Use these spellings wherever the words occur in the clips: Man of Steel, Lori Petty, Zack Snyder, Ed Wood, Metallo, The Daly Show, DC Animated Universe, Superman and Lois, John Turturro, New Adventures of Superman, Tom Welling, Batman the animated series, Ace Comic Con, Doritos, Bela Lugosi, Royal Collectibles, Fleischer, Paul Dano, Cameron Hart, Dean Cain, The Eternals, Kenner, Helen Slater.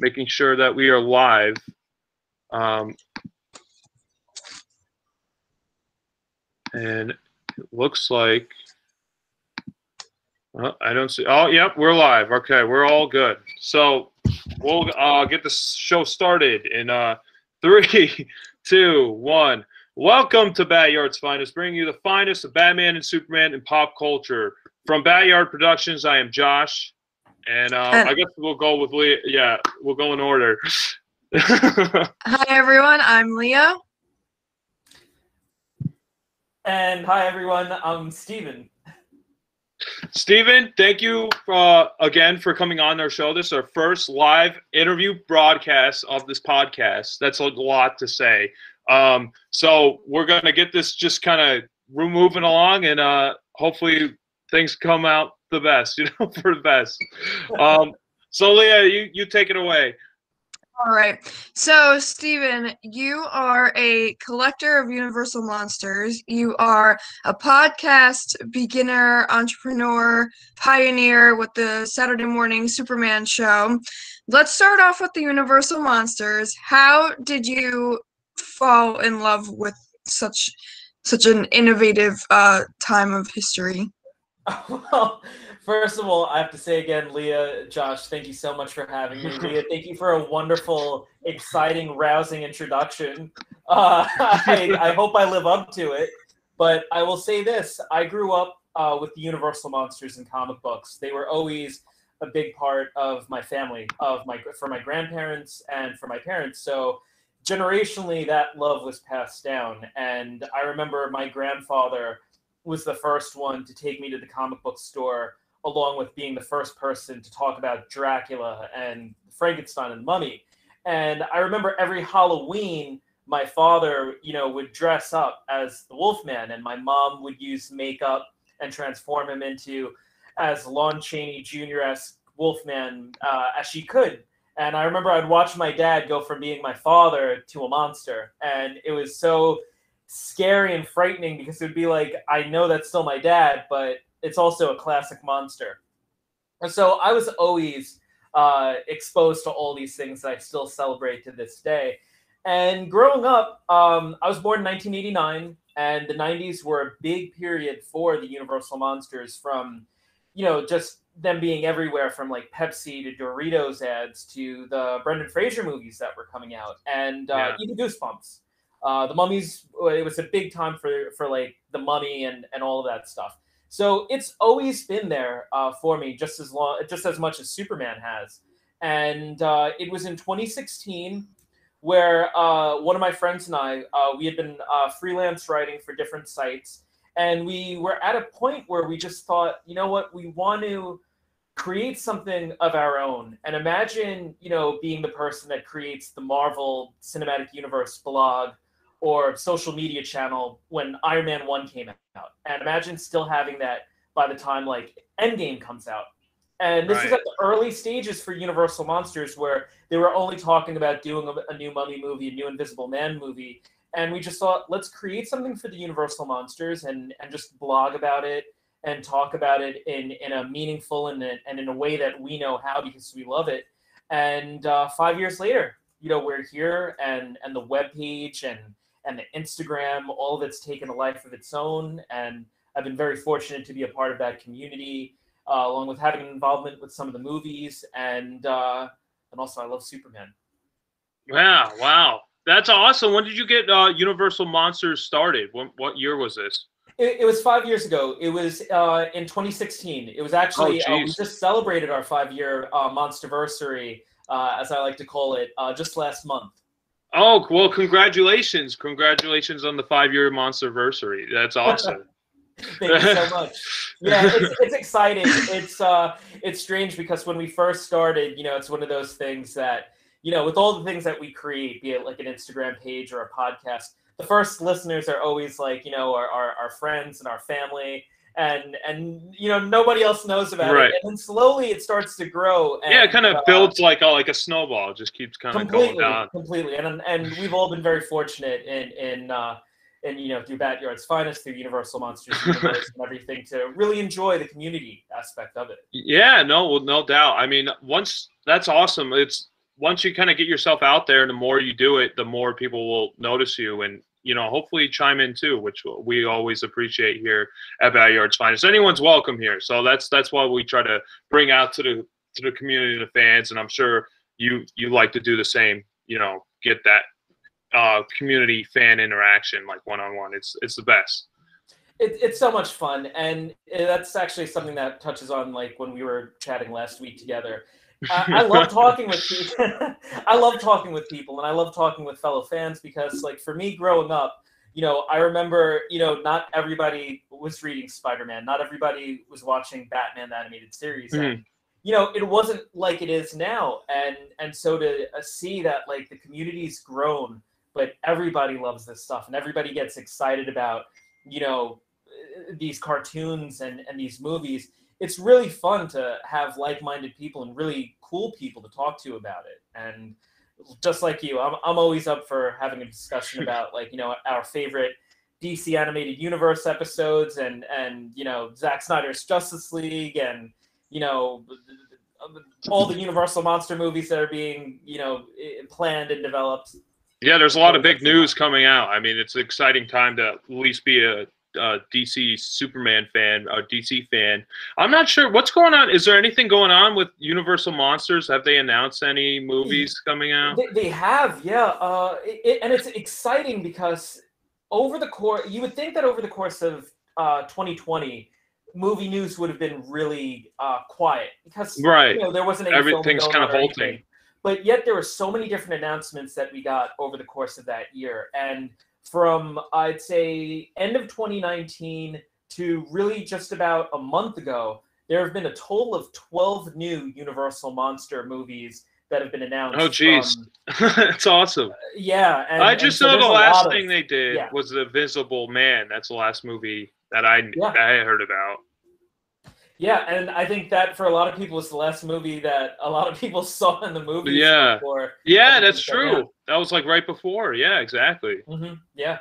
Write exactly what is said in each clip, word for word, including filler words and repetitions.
making sure that we are live. Um, and it looks like, well, I don't see, oh, yep, we're live. Okay, we're all good. So we'll uh, get this show started in uh, three, two, one. Welcome to BatYard's Finest, bringing you the finest of Batman and Superman and pop culture. From BatYard Productions, I am Josh. And um, I guess we'll go with Leo. Yeah, we'll go in order. Hi, everyone. I'm Leo. And hi, everyone. I'm Steven. Steven, thank you uh, again for coming on our show. This is our first live interview broadcast of this podcast. That's a lot to say. Um, so we're going to get this just kind of moving along, and uh, hopefully things come out the best, you know, for the best. Um, so, Leah, you, you take it away. All right. So, Steven, you are a collector of Universal Monsters. You are a podcast beginner, entrepreneur, pioneer with the Saturday Morning Superman Show. Let's start off with the Universal Monsters. How did you fall in love with such such an innovative uh, time of history? Well, first of all, I have to say again, Leah, Josh, thank you so much for having me. Leah, thank you for a wonderful, exciting, rousing introduction. Uh, I, I hope I live up to it. But I will say this. I grew up uh, with the Universal Monsters and comic books. They were always a big part of my family, of my for my grandparents and for my parents. So generationally, that love was passed down. And I remember my grandfather was the first one to take me to the comic book store, along with being the first person to talk about Dracula and Frankenstein and the Mummy. And I remember every Halloween, my father, you know, would dress up as the Wolfman, and my mom would use makeup and transform him into as Lon Chaney Junior-esque Wolfman uh, as she could. And I remember I'd watch my dad go from being my father to a monster. And it was so scary and frightening, because it would be like, I know that's still my dad, but it's also a classic monster. And so I was always uh, exposed to all these things that I still celebrate to this day. And growing up, um, I was born in nineteen eighty-nine, and the nineties were a big period for the Universal Monsters, from, you know, just them being everywhere, from like Pepsi to Doritos ads to the Brendan Fraser movies that were coming out, and uh, yeah. even Goosebumps. Uh, the Mummies, it was a big time for, for like, the Mummy and, and all of that stuff. So it's always been there uh, for me, just as long, just as much as Superman has. And uh, it was in twenty sixteen where uh, one of my friends and I, uh, we had been uh, freelance writing for different sites. And we were at a point where we just thought, you know what, we want to create something of our own. And imagine, you know, being the person that creates the Marvel Cinematic Universe blog or social media channel when Iron Man one came out. And imagine still having that by the time, like, Endgame comes out. And this right. is at the early stages for Universal Monsters, where they were only talking about doing a, a new Mummy movie, a new Invisible Man movie. And we just thought, let's create something for the Universal Monsters and, and just blog about it and talk about it in, in a meaningful and, and in a way that we know how, because we love it. And uh, five years later, you know, we're here, and, and the webpage and and the Instagram, all of it's taken a life of its own. And I've been very fortunate to be a part of that community, uh, along with having involvement with some of the movies. And uh, and also, I love Superman. Wow, wow. That's awesome. When did you get uh, Universal Monsters started? When, what year was this? It, it was five years ago. It was uh, in twenty sixteen. It was actually, oh, uh, we just celebrated our five-year uh, Monsterversary, uh, as I like to call it, uh, just last month. Oh, well, congratulations. Congratulations on the five-year Monsterversary. That's awesome. Thank you so much. Yeah, it's, it's exciting. It's uh, it's strange, because when we first started, you know, it's one of those things that, you know, with all the things that we create, be it like an Instagram page or a podcast, the first listeners are always like, you know, our, our, our friends and our family. And, and you know, nobody else knows about right. it. And then slowly it starts to grow. And, yeah, it kind of uh, builds like a, like a snowball. It just keeps kind of going down. Completely. And and we've all been very fortunate in, in, uh, in you know, through BatYard's Finest, through Universal Monsters Universe and everything, to really enjoy the community aspect of it. Yeah, no, well, no doubt. I mean, once – that's awesome. It's once you kind of get yourself out there, the more you do it, the more people will notice you, and you know, hopefully chime in too, which we always appreciate here at BatYard's Finest. Anyone's welcome here, so that's that's why we try to bring out to the to the community, the fans, and I'm sure you you like to do the same. You know, get that uh, community fan interaction like one on one. It's it's the best. It, it's so much fun, and that's actually something that touches on like when we were chatting last week together. uh, I love talking with people. I love talking with people, and I love talking with fellow fans because, like, for me growing up, you know, I remember, you know, not everybody was reading Spider-Man, not everybody was watching Batman the Animated Series, mm. and you know, it wasn't like it is now. And and so to uh, see that like the community's grown, but everybody loves this stuff, and everybody gets excited about, you know, these cartoons and and these movies. It's really fun to have like-minded people and really cool people to talk to about it. And just like you, I'm I'm always up for having a discussion about, like, you know, our favorite D C Animated Universe episodes and, and you know, Zack Snyder's Justice League and, you know, all the Universal Monster movies that are being, you know, planned and developed. Yeah, there's a lot of big news coming out. I mean, it's an exciting time to at least be a Uh, D C Superman fan or D C fan. I'm not sure what's going on. Is there anything going on with Universal Monsters? Have they announced any movies coming out? They, they have, yeah. Uh, it, and it's exciting because over the course, you would think that over the course of uh, twenty twenty, movie news would have been really uh, quiet because right. you know, there wasn't any everything's kind of halting. But yet there were so many different announcements that we got over the course of that year. And from, I'd say, end of twenty nineteen to really just about a month ago, there have been a total of twelve new Universal Monster movies that have been announced. Oh, geez. From, That's awesome. Uh, yeah. And, I just and so know the last thing of, they did yeah. was The Invisible Man. That's the last movie that I, yeah. that I heard about. Yeah, and I think that for a lot of people was the last movie that a lot of people saw in the movies. Yeah, before, yeah, that's true. Out. That was like right before. Yeah, exactly. Mm-hmm. Yeah.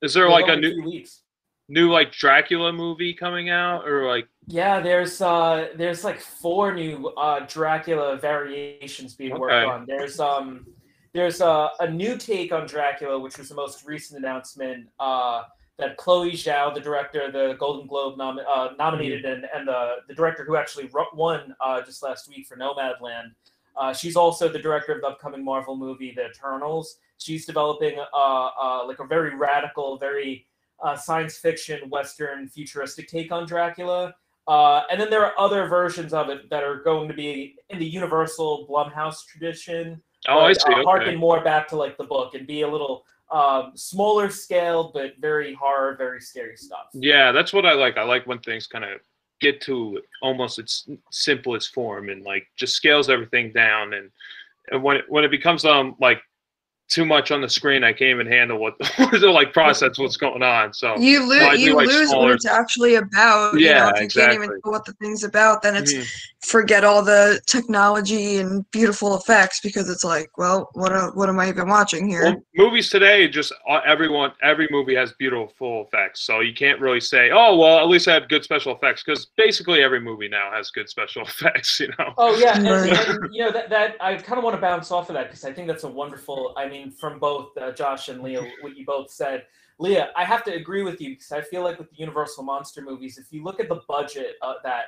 Is there like a new weeks. new like Dracula movie coming out or like? Yeah, there's uh there's like four new uh Dracula variations being okay. worked on. There's um there's uh, a new take on Dracula, which was the most recent announcement. Uh. That Chloe Zhao, the director, the Golden Globe nom- uh, nominated, and, and the, the director who actually won uh, just last week for Nomadland. Uh, she's also the director of the upcoming Marvel movie, The Eternals. She's developing uh, uh, like a very radical, very uh, science fiction, Western, futuristic take on Dracula. Uh, and then there are other versions of it that are going to be in the Universal Blumhouse tradition. Oh, but, I see. Uh, okay. Harken more back to like the book and be a little... Um, smaller scale, but very horror, very scary stuff. Yeah, that's what I like. I like when things kind of get to almost its simplest form and like just scales everything down. And, and when it, when it becomes um like too much on the screen, I can't even handle what the like process what's going on. So you lose, well, you like lose what it's actually about. Yeah, you know, if you exactly. can't even know what the thing's about, then it's mm-hmm. forget all the technology and beautiful effects because it's like, well, what a, what am I even watching here? Well, movies today, just everyone, every movie has beautiful effects. So you can't really say, oh, well, at least I had good special effects because basically every movie now has good special effects, you know? Oh yeah. Right. And, and, you know, that, that I kind of want to bounce off of that because I think that's a wonderful, I mean, from both uh, Josh and Leah, what you both said. Leah, I have to agree with you because I feel like with the Universal Monster movies, if you look at the budget of that,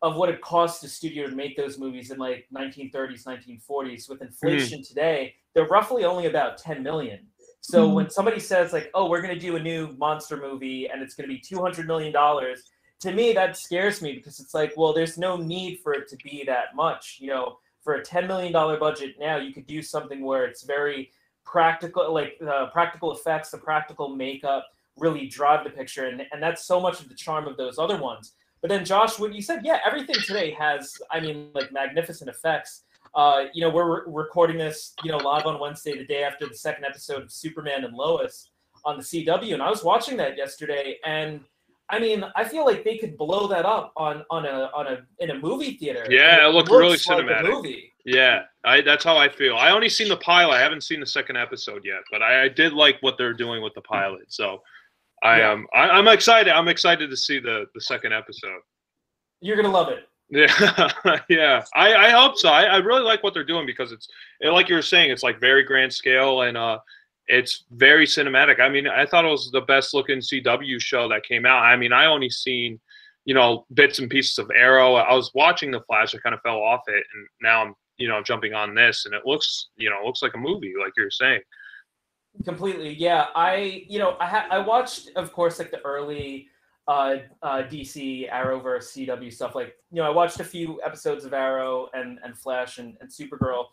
of what it costs the studio to make those movies in like nineteen thirties, nineteen forties, with inflation mm. today, they're roughly only about ten million dollars. So mm. when somebody says like, oh, we're going to do a new monster movie and it's going to be two hundred million dollars, to me, that scares me because it's like, well, there's no need for it to be that much. You know, for a ten million dollars budget now, you could do something where it's very practical, like the uh, practical effects, the practical makeup really drive the picture. And, and that's so much of the charm of those other ones. But then Josh, what you said, yeah, everything today has, I mean, like magnificent effects. Uh, you know, we're re- recording this, you know, live on Wednesday, the day after the second episode of Superman and Lois on the C W. And I was watching that yesterday. And I mean, I feel like they could blow that up on, on a, on a, in a movie theater. Yeah. It, it looked really cinematic. Like a movie. Yeah, I, that's how I feel. I only seen the pilot. I haven't seen the second episode yet, but I, I did like what they're doing with the pilot. So I am yeah. um, I, I'm excited. I'm excited to see the, the second episode. You're going to love it. Yeah, yeah. I, I hope so. I, I really like what they're doing because it's, like you were saying, it's like very grand scale and uh, it's very cinematic. I mean, I thought it was the best looking C W show that came out. I mean, I only seen, you know, bits and pieces of Arrow. I was watching The Flash. I kind of fell off it, and now I'm, you know, jumping on this, and it looks, you know, looks like a movie, like you were saying. Completely, yeah. I, you know, I ha I watched, of course, like the early uh, uh, D C Arrowverse, C W stuff. Like, you know, I watched a few episodes of Arrow and and Flash and, and Supergirl,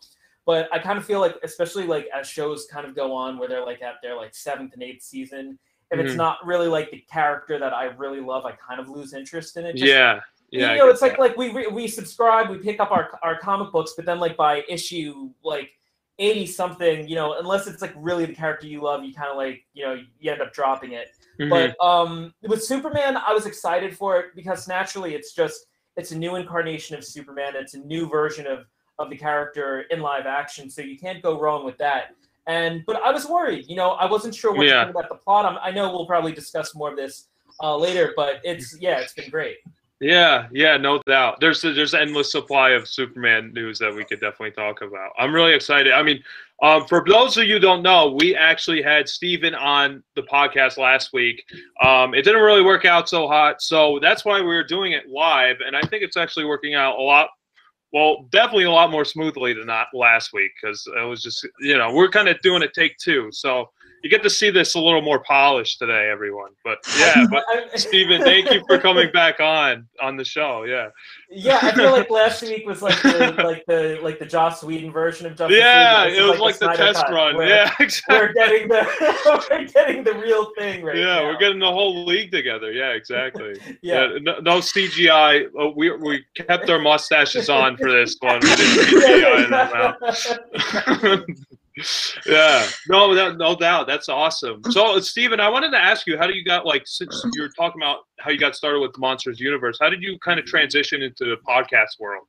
but I kind of feel like, especially like as shows kind of go on, where they're like at their like seventh and eighth season, if mm-hmm. it's not really like the character that I really love, I kind of lose interest in it. Just, yeah. Yeah, you know, it's like, like we re we subscribe, we pick up our, our comic books, but then like by issue like eighty something, you know, unless it's like really the character you love, you kind of like, you know, you end up dropping it. Mm-hmm. But um, with Superman, I was excited for it because naturally it's just, it's a new incarnation of Superman. It's a new version of, of the character in live action. So you can't go wrong with that. And, but I was worried, you know, I wasn't sure what yeah. to think about the plot. I'm, I know we'll probably discuss more of this uh, later, but it's, yeah, it's been great. Yeah, yeah, no doubt. There's there's an endless supply of Superman news that we could definitely talk about. I'm really excited. I mean, um, for those of you who don't know, we actually had Steven on the podcast last week. Um, it didn't really work out so hot, so that's why we were doing it live, and I think it's actually working out a lot, well, definitely a lot more smoothly than not last week, because it was just, you know, we're kind of doing a take two, so you get to see this a little more polished today, everyone. But yeah, but Steven, thank you for coming back on on the show. Yeah, yeah. I feel like last week was like the, like the like the Joss Whedon version of Justice yeah, League. Yeah, it was like, like the test cut, run. Where, yeah, exactly. We're getting the we're getting the real thing right yeah, now. Yeah, we're getting the whole league together. Yeah, exactly. yeah, yeah no, no C G I. Oh, we we kept our mustaches on for this one. We didn't C G I in them out. Yeah, no, that, no doubt. That's awesome. So, Steven, I wanted to ask you, how do you got, like, since you're talking about how you got started with Monsters Universe, how did you kind of transition into the podcast world?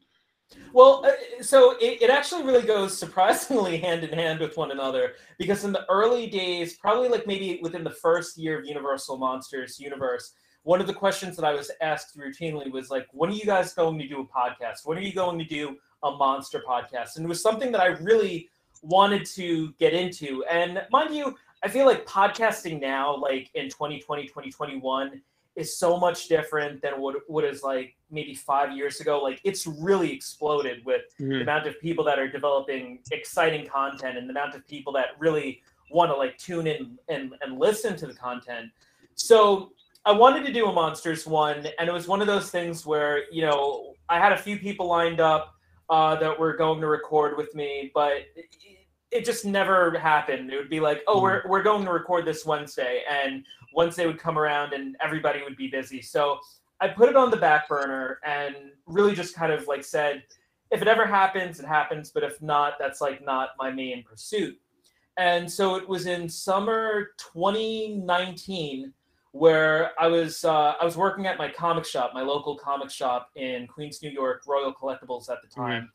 Well, uh, so it, it actually really goes surprisingly hand in hand with one another, because in the early days, probably like maybe within the first year of Universal Monsters Universe, one of the questions that I was asked routinely was like, when are you guys going to do a podcast? When are you going to do a monster podcast? And it was something that I really wanted to get into. And mind you, I feel like podcasting now, like in twenty twenty, twenty twenty-one, is so much different than what what is like maybe five years ago. Like, it's really exploded with mm-hmm. the amount of people that are developing exciting content and the amount of people that really want to like tune in and, and listen to the content. So I wanted to do a Monsters one, and it was one of those things where, you know, I had a few people lined up Uh, that were going to record with me, but it, it just never happened. It would be like, oh, we're, we're going to record this Wednesday, and Wednesday would come around and everybody would be busy. So I put it on the back burner and really just kind of like said, if it ever happens, it happens, but if not, that's like not my main pursuit. And so it was in summer twenty nineteen where I was uh, I was working at my comic shop, my local comic shop in Queens, New York, Royal Collectibles at the time. Mm.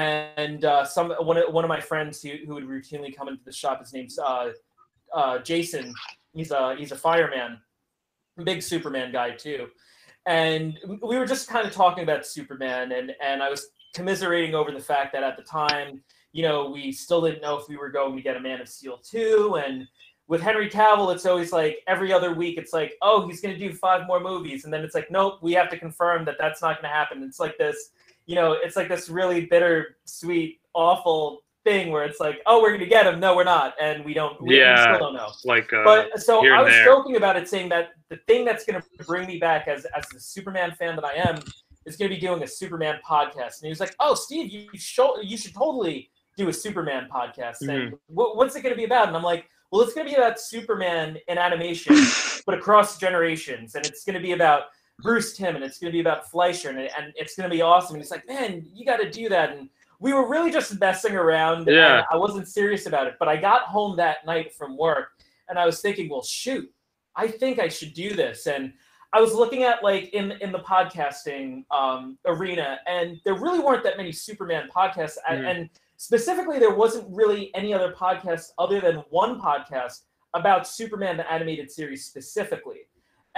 And uh, some one of, one of my friends who, who would routinely come into the shop, his name's uh, uh, Jason. He's a, he's a fireman, big Superman guy too. And we were just kind of talking about Superman, and, and I was commiserating over the fact that at the time, you know, we still didn't know if we were going to get a Man of Steel two, and with Henry Cavill, it's always like every other week, it's like, oh, he's going to do five more movies. And then it's like, nope, we have to confirm that that's not going to happen. It's like this, you know, it's like this really bitter, sweet, awful thing where it's like, oh, we're going to get him. No, we're not. And we don't, we, yeah, we still don't know. Like, uh, but so I was joking about it, saying that the thing that's going to bring me back as, as the Superman fan that I am is going to be doing a Superman podcast. And he was like, oh, Steve, you, you should totally do a Superman podcast. Mm-hmm. And what's it going to be about? And I'm like, well, it's going to be about Superman in animation, but across generations. And it's going to be about Bruce Timm, and it's going to be about Fleischer, and, and it's going to be awesome. And it's like, man, you got to do that. And we were really just messing around. Yeah. And I wasn't serious about it. But I got home that night from work, and I was thinking, well, shoot, I think I should do this. And I was looking at, like, in, in the podcasting um, arena, and there really weren't that many Superman podcasts. Mm. And specifically, there wasn't really any other podcast other than one podcast about Superman the animated series specifically.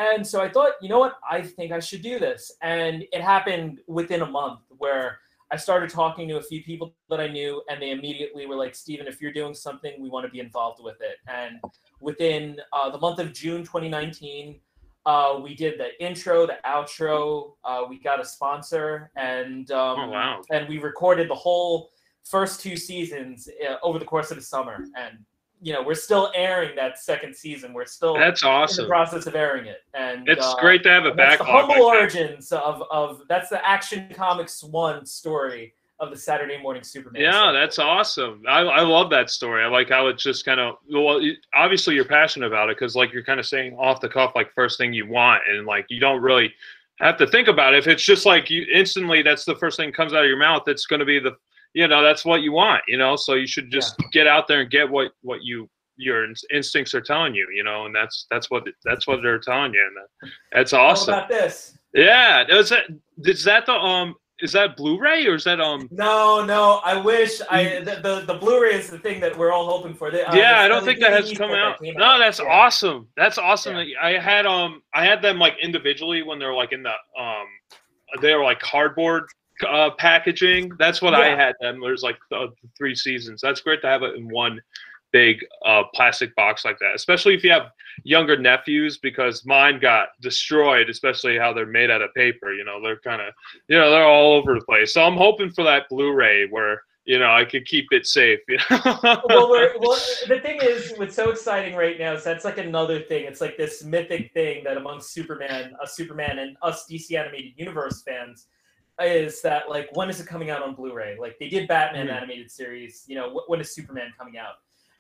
And so I thought, you know what, I think I should do this. And it happened within a month where I started talking to a few people that I knew, and they immediately were like, Steven, if you're doing something, we want to be involved with it. And within uh, the month of June twenty nineteen, uh, we did the intro, the outro, uh, we got a sponsor, and um, oh, wow. and we recorded the whole first two seasons uh, over the course of the summer. And you know, we're still airing that second season. We're still that's awesome. in the process of airing it. And it's uh, great to have a backlog. That's the humble like origins that. of, of, that's the Action Comics one story of the Saturday Morning Superman. Yeah, story. That's awesome. I, I love that story. I like how it's just kind of, well, obviously you're passionate about it because like you're kind of saying off the cuff, like first thing you want, and like you don't really have to think about it. If it's just like you instantly, that's the first thing that comes out of your mouth, it's going to be the, you know, that's what you want, you know, so you should just yeah. get out there and get what, what you, your instincts are telling you, you know, and that's, that's what, that's what they're telling you. And that's awesome. How about this? Yeah. Is that, is that the, um, is that Blu-ray or is that, um, no, no, I wish I, the, the, the Blu-ray is the thing that we're all hoping for. The, uh, yeah. I don't think that has come out. No, that's yeah. awesome. That's awesome. Yeah. I had, um, I had them like individually when they're like in the, um, they were like cardboard uh packaging. That's what yeah. I had them. There's like the three seasons. That's great to have it in one big uh plastic box like that, especially if you have younger nephews, because mine got destroyed, especially how they're made out of paper. You know, they're kind of, you know, they're all over the place. So I'm hoping for that Blu-ray where, you know, I could keep it safe. You know? well, we're, well, the thing is, what's so exciting right now is that's like another thing. It's like this mythic thing that amongst Superman, uh, Superman and us D C Animated Universe fans, is that like, when is it coming out on Blu-ray? Like they did Batman the animated series, you know, when is Superman coming out?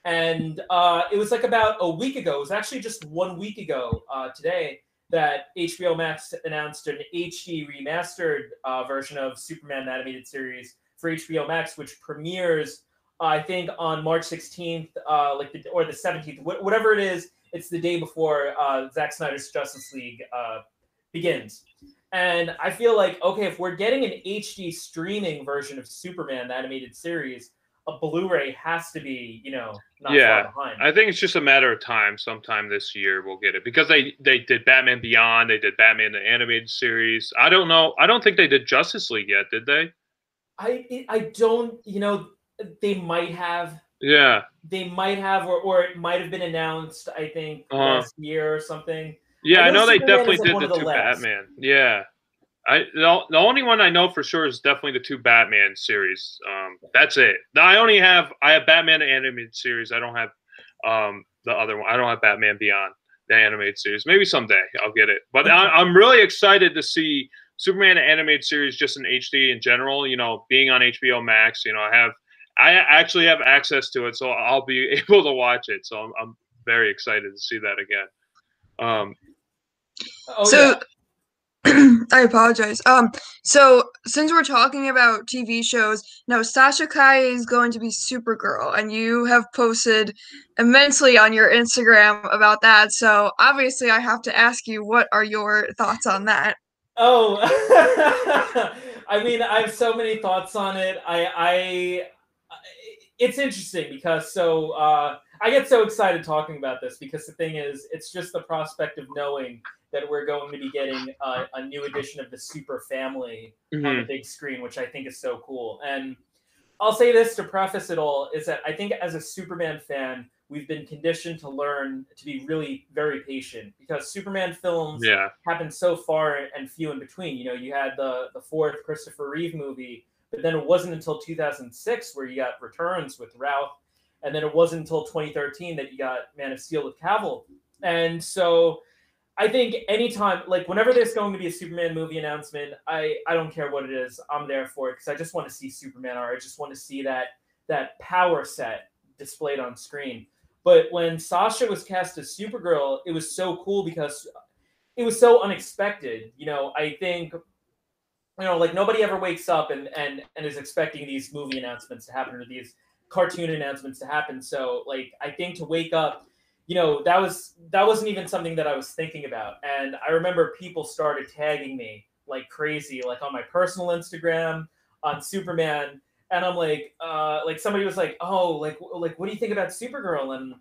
And uh, it was like about a week ago, it was actually just one week ago uh, today, that H B O Max announced an H D remastered uh, version of Superman the animated series for H B O Max, which premieres, uh, I think on March sixteenth, uh, like the, or the seventeenth, wh whatever it is, it's the day before uh, Zack Snyder's Justice League uh, begins. And I feel like, okay, if we're getting an H D streaming version of Superman, the animated series, a Blu-ray has to be, you know, not yeah, far behind. I think it's just a matter of time. Sometime this year we'll get it. Because they, they did Batman Beyond, they did Batman the animated series. I don't know. I don't think they did Justice League yet, did they? I I don't, you know, they might have. Yeah. They might have, or, or it might have been announced, I think, uh-huh. last year or something. Yeah, I, I know Superman they definitely like did the, the two last. Batman. Yeah, I the, the only one I know for sure is definitely the two Batman series. Um, that's it. I only have I have Batman the animated series. I don't have um, the other one. I don't have Batman Beyond the animated series. Maybe someday I'll get it. But I, I'm really excited to see Superman the animated series just in H D in general. You know, being on H B O Max. You know, I have I actually have access to it, so I'll be able to watch it. So I'm, I'm very excited to see that again. Um, oh, so yeah. I apologize. Um, so since we're talking about T V shows now, Sasha Calle is going to be Supergirl, and you have posted immensely on your Instagram about that. So obviously I have to ask you, what are your thoughts on that? Oh, I mean, I have so many thoughts on it. I, I, it's interesting because so, uh, I get so excited talking about this because the thing is, it's just the prospect of knowing that we're going to be getting uh, a new edition of the Super Family mm-hmm. on the big screen, which I think is so cool. And I'll say this to preface it all, is that I think as a Superman fan, we've been conditioned to learn to be really very patient because Superman films yeah. happen so far and few in between. You know, you had the, the fourth Christopher Reeve movie, but then it wasn't until two thousand six where you got Returns with Routh. And then it wasn't until twenty thirteen that you got Man of Steel with Cavill. And so I think anytime, like whenever there's going to be a Superman movie announcement, I, I don't care what it is. I'm there for it because I just want to see Superman, or I just want to see that, that power set displayed on screen. But when Sasha was cast as Supergirl, it was so cool because it was so unexpected. You know, I think, you know, like nobody ever wakes up and, and, and is expecting these movie announcements to happen or these cartoon announcements to happen. So like, I think to wake up, you know, that was, that wasn't even something that I was thinking about. And I remember people started tagging me like crazy, like on my personal Instagram on Superman. And I'm like, uh, like somebody was like, oh, like, like, what do you think about Supergirl? And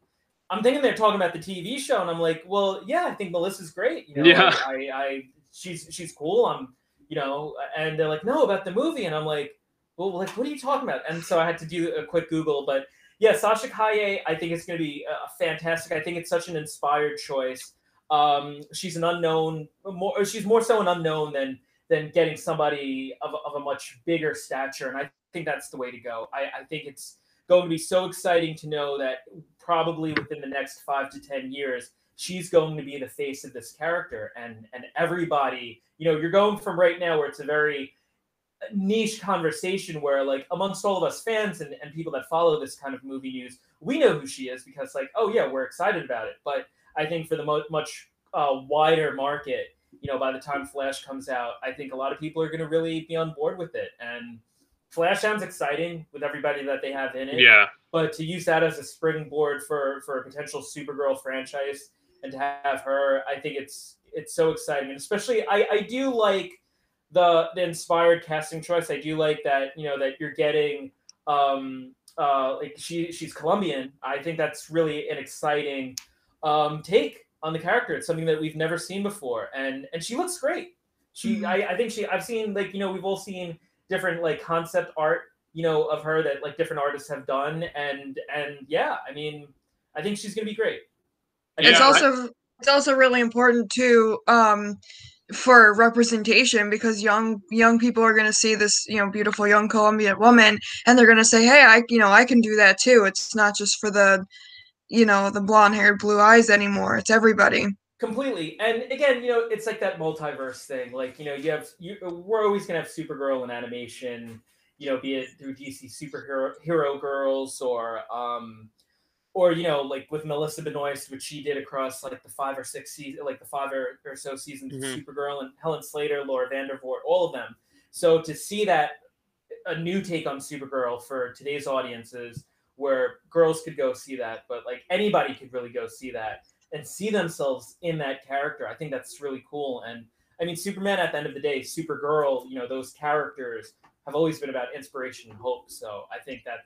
I'm thinking they're talking about the T V show, and I'm like, well, yeah, I think Melissa's great. You know, yeah. I, I, she's, she's cool. I'm, you know, and they're like, no, about the movie. And I'm like, well, like, what are you talking about? And so I had to do a quick Google, but yeah, Sasha Calle, I think it's going to be uh, fantastic. I think it's such an inspired choice. Um, she's an unknown, more, or she's more so an unknown than, than getting somebody of, of a much bigger stature. And I think that's the way to go. I, I think it's going to be so exciting to know that probably within the next five to ten years, she's going to be the face of this character. And, and everybody, you know, you're going from right now where it's a very niche conversation where, like, amongst all of us fans and, and people that follow this kind of movie news, we know who she is because, like, oh yeah, we're excited about it. But I think for the mo- much uh, wider market, you know, by the time Flash comes out, I think a lot of people are going to really be on board with it. And Flash sounds exciting with everybody that they have in it. Yeah. But to use that as a springboard for, for a potential Supergirl franchise and to have her, I think it's it's so exciting. And especially, I, I do like the the inspired casting choice. I do like that, you know, that you're getting, um, uh, like, she she's Colombian. I think that's really an exciting um, take on the character. It's something that we've never seen before. And and she looks great. She, mm-hmm. I, I think she, I've seen, like, you know, we've all seen different, like, concept art, you know, of her that, like, different artists have done. And, and yeah, I mean, I think she's going to be great. And it's yeah, also, I- it's also really important too, um, for representation, because young, young people are going to see this, you know, beautiful young Colombian woman, and they're going to say, hey, I, you know, I can do that too. It's not just for the, you know, the blonde haired blue eyes anymore. It's everybody. Completely. And again, you know, it's like that multiverse thing. Like, you know, you have, you, we're always going to have Supergirl in animation, you know, be it through D C Superhero Hero Girls or, um, or, you know, like with Melissa Benoist, which she did across like the five or six seasons, like the five or, or so seasons mm-hmm. of Supergirl, and Helen Slater, Laura Vandervoort, all of them. So to see that a new take on Supergirl for today's audiences where girls could go see that, but like anybody could really go see that and see themselves in that character. I think that's really cool. And I mean, Superman at the end of the day, Supergirl, you know, those characters have always been about inspiration and hope. So I think that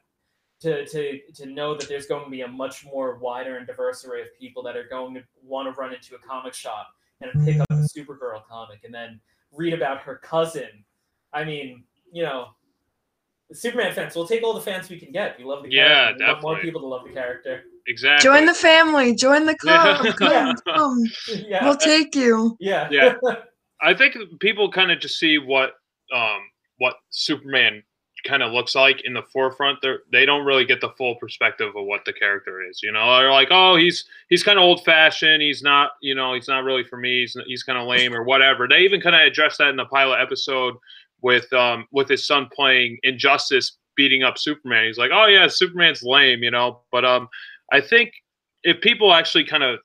to to to know that there's going to be a much more wider and diverse array of people that are going to want to run into a comic shop and pick up a Supergirl comic and then read about her cousin. I mean, you know, Superman fans, we'll take all the fans we can get. We love the yeah, character. We definitely want more people to love the character. Exactly. Join the family. Join the club. Yeah. Come, come. Yeah. We'll take you. Yeah. Yeah. I think people kind of just see what um, what Superman kind of looks like in the forefront. They they don't really get the full perspective of what the character is. You know, they're like, oh, he's he's kind of old fashioned. He's not, you know, he's not really for me. He's he's kind of lame or whatever. They even kind of address that in the pilot episode with um with his son playing Injustice, beating up Superman. He's like, oh yeah, Superman's lame, you know. But um. I think if people actually kind of,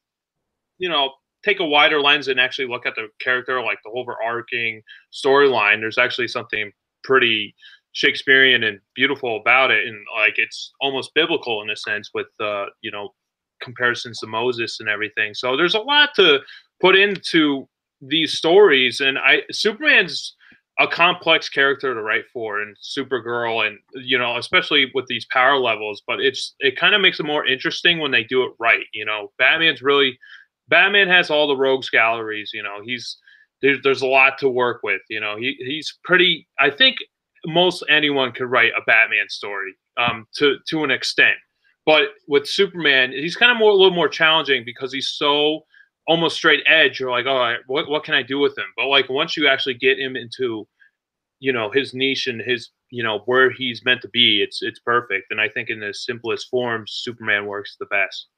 you know, take a wider lens and actually look at the character, like the overarching storyline, there's actually something pretty Shakespearean and beautiful about it. And like, it's almost biblical in a sense with, uh, you know, comparisons to Moses and everything. So there's a lot to put into these stories. And I Superman's a complex character to write for, and Supergirl, and, you know, especially with these power levels, but it's, it kind of makes it more interesting when they do it right. You know, Batman's really, Batman has all the rogues galleries, you know, he's, there's, there's a lot to work with, you know, he he's pretty, I think most anyone could write a Batman story um, to, to an extent, but with Superman, he's kind of more, a little more challenging because he's so almost straight edge. You're like, all right, what, what can I do with him? But like, once you actually get him into, you know, his niche and his, you know, where he's meant to be, it's, it's perfect. And I think in the simplest form, Superman works the best.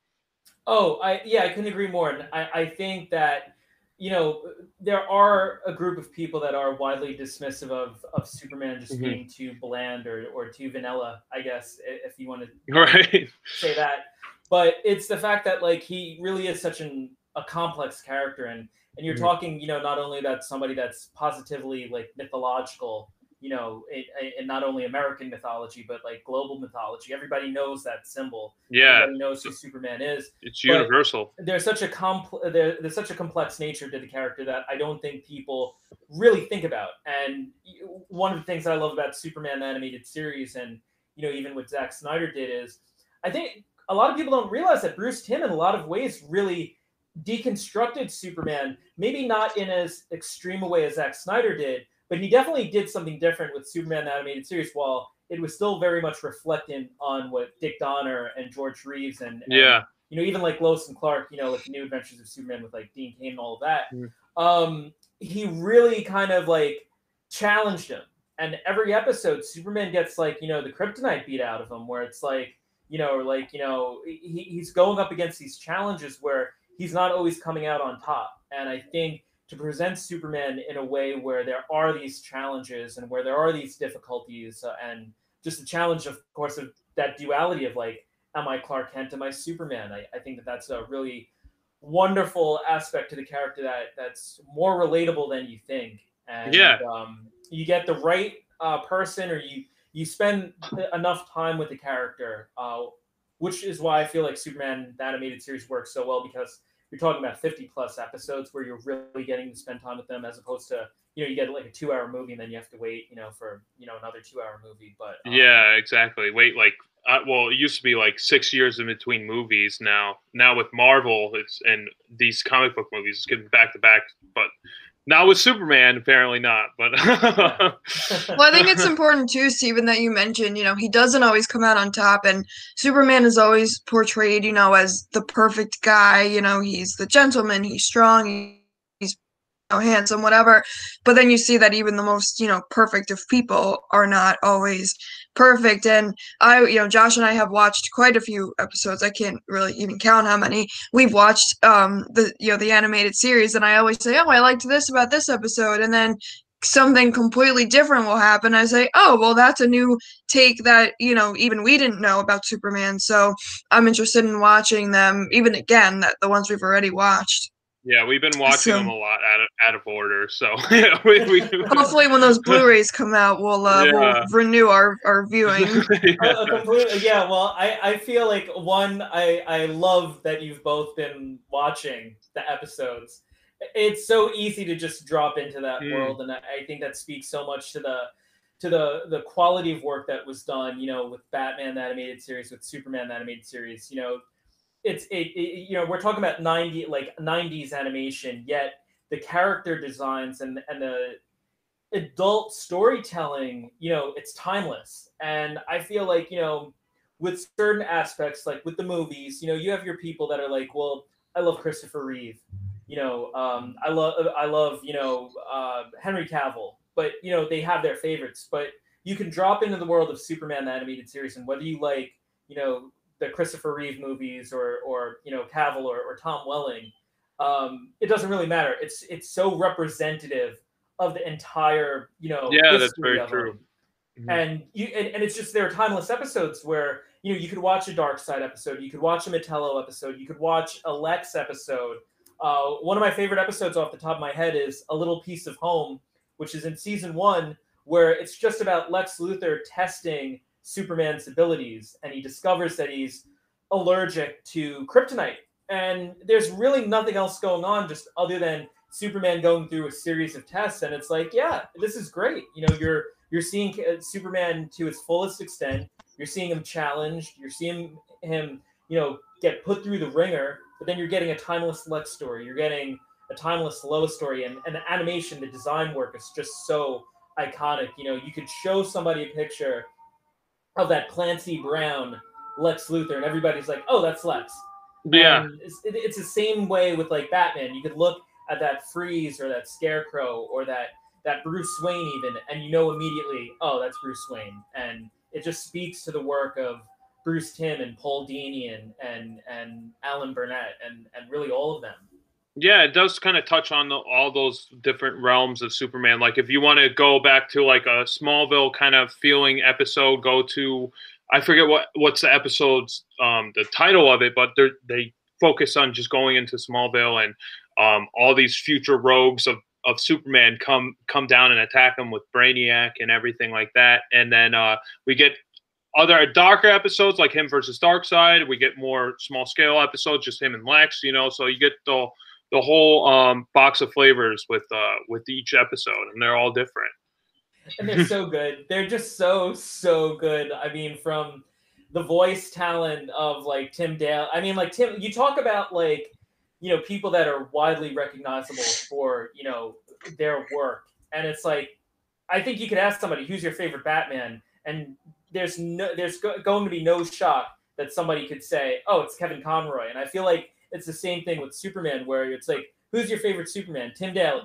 Oh, I, yeah, I couldn't agree more. And I, I think that, you know, there are a group of people that are widely dismissive of, of Superman just mm-hmm. being too bland or, or too vanilla, I guess, if you want to right. say that, but it's the fact that like, he really is such an, a complex character, and and you're mm-hmm. talking, you know, not only that somebody that's positively like mythological, you know, and not only American mythology but like global mythology. Everybody knows that symbol. Yeah, everybody knows who Superman is. It's but universal. There's such a compl- there, there's such a complex nature to the character that I don't think people really think about. And one of the things that I love about Superman the animated series, and you know, even what Zack Snyder did, is I think a lot of people don't realize that Bruce Timm in a lot of ways really deconstructed Superman, maybe not in as extreme a way as Zack Snyder did, but he definitely did something different with Superman the Animated Series while it was still very much reflecting on what Dick Donner and George Reeves and, and yeah. you know, even like Lois and Clark, you know, with the New Adventures of Superman with like Dean Cain and all of that. Mm. Um, he really kind of like challenged him. And every episode, Superman gets like, you know, the kryptonite beat out of him where it's like, you know, like, you know, he, he's going up against these challenges where he's not always coming out on top. And I think to present Superman in a way where there are these challenges and where there are these difficulties uh, and just the challenge, of course, of that duality of like, am I Clark Kent? Am I Superman? I, I think that that's a really wonderful aspect to the character that that's more relatable than you think. And yeah. um, you get the right uh, person, or you, you spend enough time with the character, uh, which is why I feel like Superman, the Animated Series works so well, because you're talking about fifty plus episodes where you're really getting to spend time with them, as opposed to, you know, you get like a two hour movie and then you have to wait, you know, for, you know, another two hour movie. But um, yeah, exactly. Wait, like, uh, well, it used to be like six years in between movies. Now, now with Marvel, it's, and these comic book movies, it's getting back to back, but not with Superman, apparently not. But well, I think it's important too, Steven, that you mentioned, you know, he doesn't always come out on top, and Superman is always portrayed, you know, as the perfect guy. You know, he's the gentleman, he's strong, he's, you know, handsome, whatever. But then you see that even the most, you know, perfect of people are not always perfect. And I, you know, Josh and I have watched quite a few episodes. I can't really even count how many we've watched, um, the, you know, the animated series. And I always say, oh, I liked this about this episode. And then something completely different will happen. I say, oh, well, that's a new take that, you know, even we didn't know about Superman. So I'm interested in watching them even again, that the ones we've already watched. Yeah, we've been watching so, them a lot out of, out of order. So yeah, we, we, hopefully when those Blu-rays come out, we'll, uh, yeah. we'll renew our, our viewing. yeah. Uh, completely, yeah, well, I, I feel like, one, I, I love that you've both been watching the episodes. It's so easy to just drop into that mm. world, and I, I think that speaks so much to the to the, the quality of work that was done, you know, with Batman, the Animated Series, with Superman, the Animated Series, you know, It's it, it, you know, we're talking about ninety like nineties animation, yet the character designs and and the adult storytelling, you know, it's timeless. And I feel like, you know, with certain aspects, like with the movies, you know, you have your people that are like, well, I love Christopher Reeve, you know, um, I love I love you know uh, Henry Cavill, but you know they have their favorites. But you can drop into the world of Superman the Animated Series, and whether you like, you know, the Christopher Reeve movies or, or you know, Cavill or, or Tom Welling, um, it doesn't really matter. It's it's so representative of the entire, you know, yeah, that's very true. Mm-hmm. And you and, and it's just, there are timeless episodes where, you know, you could watch a Dark Side episode, you could watch a Metello episode, you could watch a Lex episode. Uh, one of my favorite episodes off the top of my head is A Little Piece of Home, which is in season one, where it's just about Lex Luthor testing Superman's abilities, and he discovers that he's allergic to kryptonite, and there's really nothing else going on just other than Superman going through a series of tests. And it's like, yeah, this is great. You know, you're you're seeing Superman to his fullest extent, you're seeing him challenged, you're seeing him, you know, get put through the ringer, but then you're getting a timeless Lex story, you're getting a timeless Lois story, and, and the animation, the design work is just so iconic. You know, you could show somebody a picture of that Clancy Brown Lex Luthor, and everybody's like, oh, that's Lex. Yeah. Um, it's, it, it's the same way with like Batman. You could look at that Freeze or that Scarecrow or that, that Bruce Wayne even, and you know immediately, oh, that's Bruce Wayne. And it just speaks to the work of Bruce Timm and Paul Dini and, and, and Alan Burnett and, and really all of them. Yeah, it does kind of touch on the, all those different realms of Superman. Like, if you want to go back to, like, a Smallville kind of feeling episode, go to, I forget what what's the episode's, um, the title of it, but they focus on just going into Smallville, and um, all these future rogues of, of Superman come, come down and attack him with Brainiac and everything like that. And then uh, we get other darker episodes, like him versus Darkseid. We get more small-scale episodes, just him and Lex, you know, so you get the... the whole um, box of flavors with uh, with each episode, and they're all different. And they're so good. They're just so, so good. I mean, from the voice talent of like Tim Daly. I mean, like Tim, you talk about like, you know, people that are widely recognizable for, you know, their work. And it's like, I think you could ask somebody, who's your favorite Batman? And there's no, there's go- going to be no shock that somebody could say, oh, it's Kevin Conroy. And I feel like it's the same thing with Superman, where it's like, who's your favorite Superman? Tim Daly.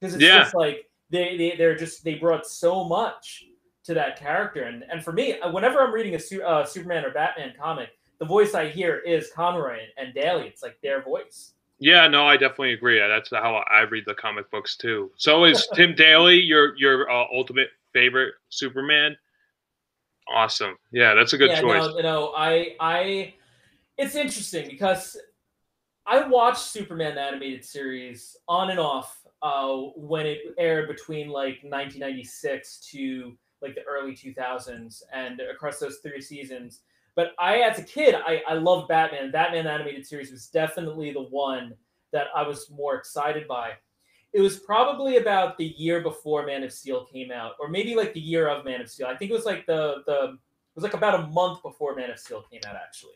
Because it's yeah. just like, they, they, they're just, they brought so much to that character. And and for me, whenever I'm reading a su- uh, Superman or Batman comic, the voice I hear is Conroy and Daly. It's like their voice. Yeah, no, I definitely agree. That's how I read the comic books too. So is Tim Daly your your uh, ultimate favorite Superman? Awesome. Yeah, that's a good yeah, choice. No, no, I, I, it's interesting because I watched Superman the Animated Series on and off uh, when it aired between like nineteen ninety-six to like the early two thousands and across those three seasons. But I, as a kid, I, I loved Batman. Batman the Animated Series was definitely the one that I was more excited by. It was probably about the year before Man of Steel came out, or maybe like the year of Man of Steel. I think it was like the the it was like about a month before Man of Steel came out, actually.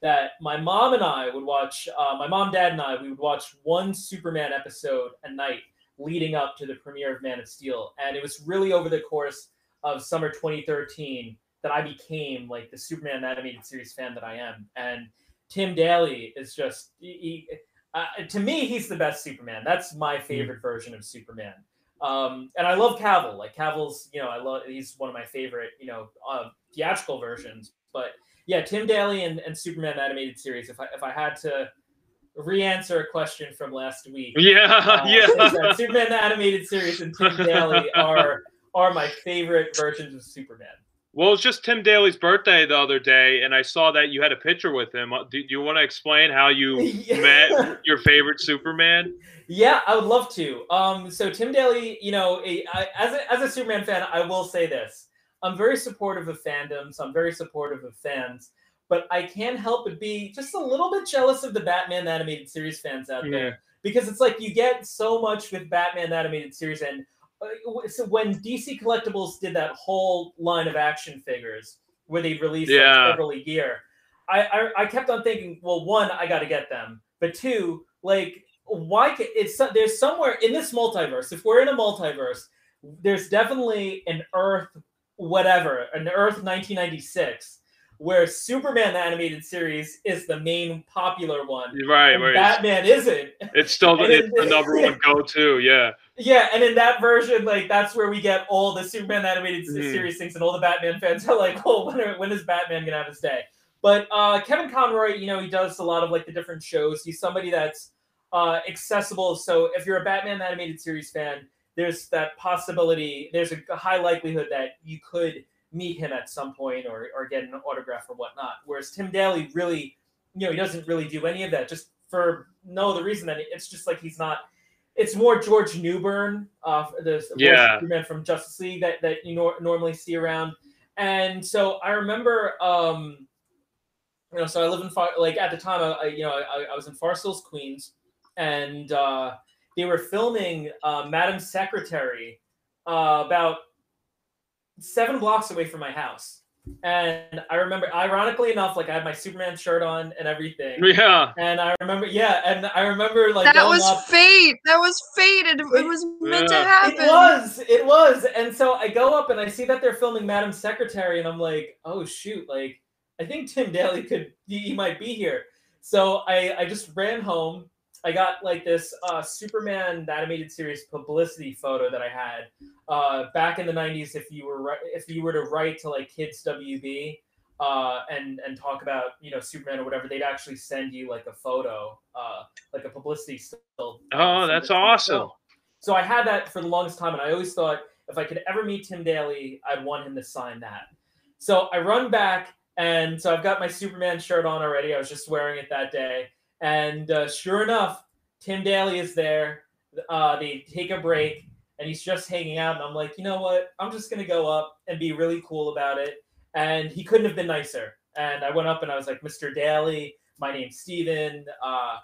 That my mom and I would watch. Uh, my mom, dad, and I we would watch one Superman episode a night leading up to the premiere of Man of Steel, and it was really over the course of summer twenty thirteen. That I became like the Superman Animated Series fan that I am. And Tim Daly is just, he, uh, to me, he's the best Superman. That's my favorite version of Superman. Um, and I love Cavill. Like Cavill's, you know, I love, he's one of my favorite, you know, uh, theatrical versions. But yeah, Tim Daly and, and Superman Animated Series. If I, if I had to re-answer a question from last week. Yeah, uh, yeah. Superman the Animated Series and Tim Daly are are my favorite versions of Superman. Well, it's just Tim Daly's birthday the other day, and I saw that you had a picture with him. Do you want to explain how you yeah. met your favorite Superman? Yeah, I would love to. Um, so Tim Daly, you know, I, as a, as a Superman fan, I will say this. I'm very supportive of fandoms. I'm very supportive of fans. But I can't help but be just a little bit jealous of the Batman Animated Series fans out yeah. there. Because it's like you get so much with Batman Animated Series, and so when D C Collectibles did that whole line of action figures where they released yeah. like every year, I, I I kept on thinking, well, one, I got to get them, but two, like, why can, it's there's somewhere in this multiverse. If we're in a multiverse, there's definitely an Earth, whatever, an Earth nineteen ninety-six where Superman the Animated Series is the main popular one. Right, right. Batman isn't. It's still the, it's the number one go-to, yeah. Yeah, and in that version, like, that's where we get all the Superman Animated mm. Series things, and all the Batman fans are like, oh, when, are, when is Batman going to have his day? But uh, Kevin Conroy, you know, he does a lot of, like, the different shows. He's somebody that's uh, accessible, so if you're a Batman Animated Series fan, there's that possibility, there's a high likelihood that you could meet him at some point or or get an autograph or whatnot. Whereas Tim Daly really, you know, he doesn't really do any of that just for no other reason than it's just like he's not, it's more George Newbern, uh, the yeah. Superman from Justice League that, that you nor- normally see around. And so I remember, um, you know, so I live in, Far- like at the time, I, I you know, I, I was in Farstals, Queens, and uh, they were filming uh, Madam Secretary uh, about seven blocks away from my house. And I remember, ironically enough, like I had my Superman shirt on and everything. Yeah. And I remember, yeah. And I remember like- That was up. fate. That was fate. It, it was meant yeah. to happen. It was, it was. And so I go up and I see that they're filming Madam Secretary and I'm like, oh shoot. Like, I think Tim Daly could, he, he might be here. So I, I just ran home. I got like this uh, Superman Animated Series publicity photo that I had uh, back in the nineties. If you were if you were to write to like Kids W B uh, and and talk about, you know, Superman or whatever, they'd actually send you like a photo, uh, like a publicity still. Oh, uh, that's awesome! Photo. So I had that for the longest time, and I always thought if I could ever meet Tim Daly, I'd want him to sign that. So I run back, and so I've got my Superman shirt on already. I was just wearing it that day. And uh, sure enough, Tim Daly is there. Uh, they take a break, and he's just hanging out. And I'm like, you know what? I'm just going to go up and be really cool about it. And he couldn't have been nicer. And I went up, and I was like, Mister Daly, my name's Steven. Uh,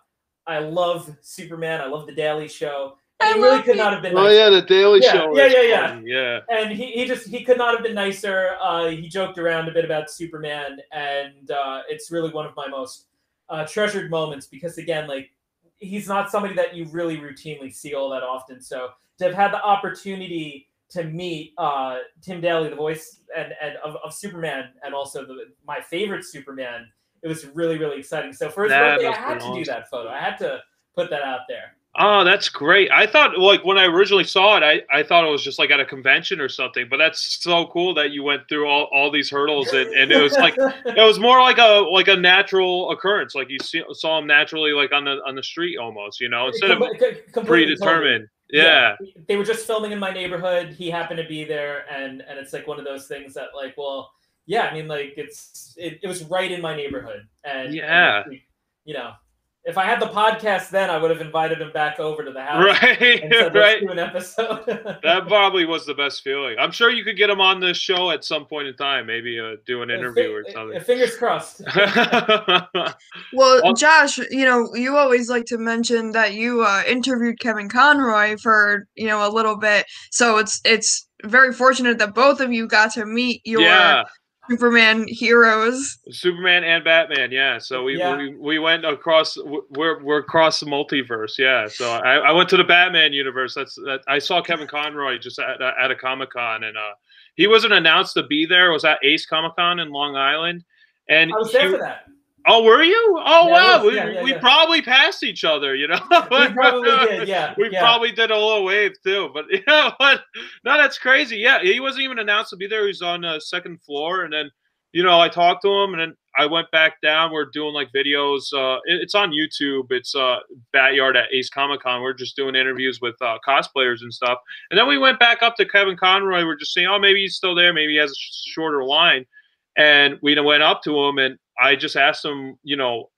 I love Superman. I love The Daly Show. I he really could not have been nicer. Oh, yeah, the Daily yeah, Show. Yeah, yeah, yeah. Funny. Yeah. And he, he just, he could not have been nicer. Uh, he joked around a bit about Superman, and uh, it's really one of my most uh, treasured moments because, again, like, he's not somebody that you really routinely see all that often. So to have had the opportunity to meet uh, Tim Daly, the voice and, and of, of Superman, and also the, my favorite Superman, it was really, really exciting. So for his birthday, I had to awesome. do that photo. I had to put that out there. Oh, that's great. I thought, like, when I originally saw it, I, I thought it was just, like, at a convention or something. But that's so cool that you went through all, all these hurdles. And, and it was, like, it was more like a like a natural occurrence. Like, you see, saw him naturally, like, on the on the street almost, you know, instead Com- of completely predetermined. Yeah. yeah. They were just filming in my neighborhood. He happened to be there. And, and it's, like, one of those things that, like, well, yeah, I mean, like, it's it, it was right in my neighborhood. And, yeah. and you know. If I had the podcast then, I would have invited him back over to the house. Right, and said, right. do an episode. That probably was the best feeling. I'm sure you could get him on the show at some point in time, maybe uh, do an interview or something. Fingers crossed. Well, Josh, you know, you always like to mention that you uh, interviewed Kevin Conroy for, you know, a little bit. So it's it's very fortunate that both of you got to meet your yeah. Superman heroes, Superman and Batman. Yeah, so we yeah. we, we went across. We're we're across the multiverse. Yeah, so I, I went to the Batman universe. That's that. I saw Kevin Conroy just at at a Comic Con, and uh, he wasn't announced to be there. It was at Ace Comic Con in Long Island, and I was there he, for that. Oh, were you? Oh, yeah, wow. Was, yeah, we yeah, we yeah. probably passed each other, you know? We probably did, yeah. We yeah. probably did a little wave, too. But, you know what? No, that's crazy. Yeah, he wasn't even announced to be there. He was on the second floor. And then, you know, I talked to him, and then I went back down. We're doing, like, videos. Uh, it, it's on YouTube. It's uh, BatYard at Ace Comic Con. We're just doing interviews with uh, cosplayers and stuff. And then we went back up to Kevin Conroy. We're just saying, oh, maybe he's still there. Maybe he has a sh- shorter line. And we went up to him, and I just asked him, you know,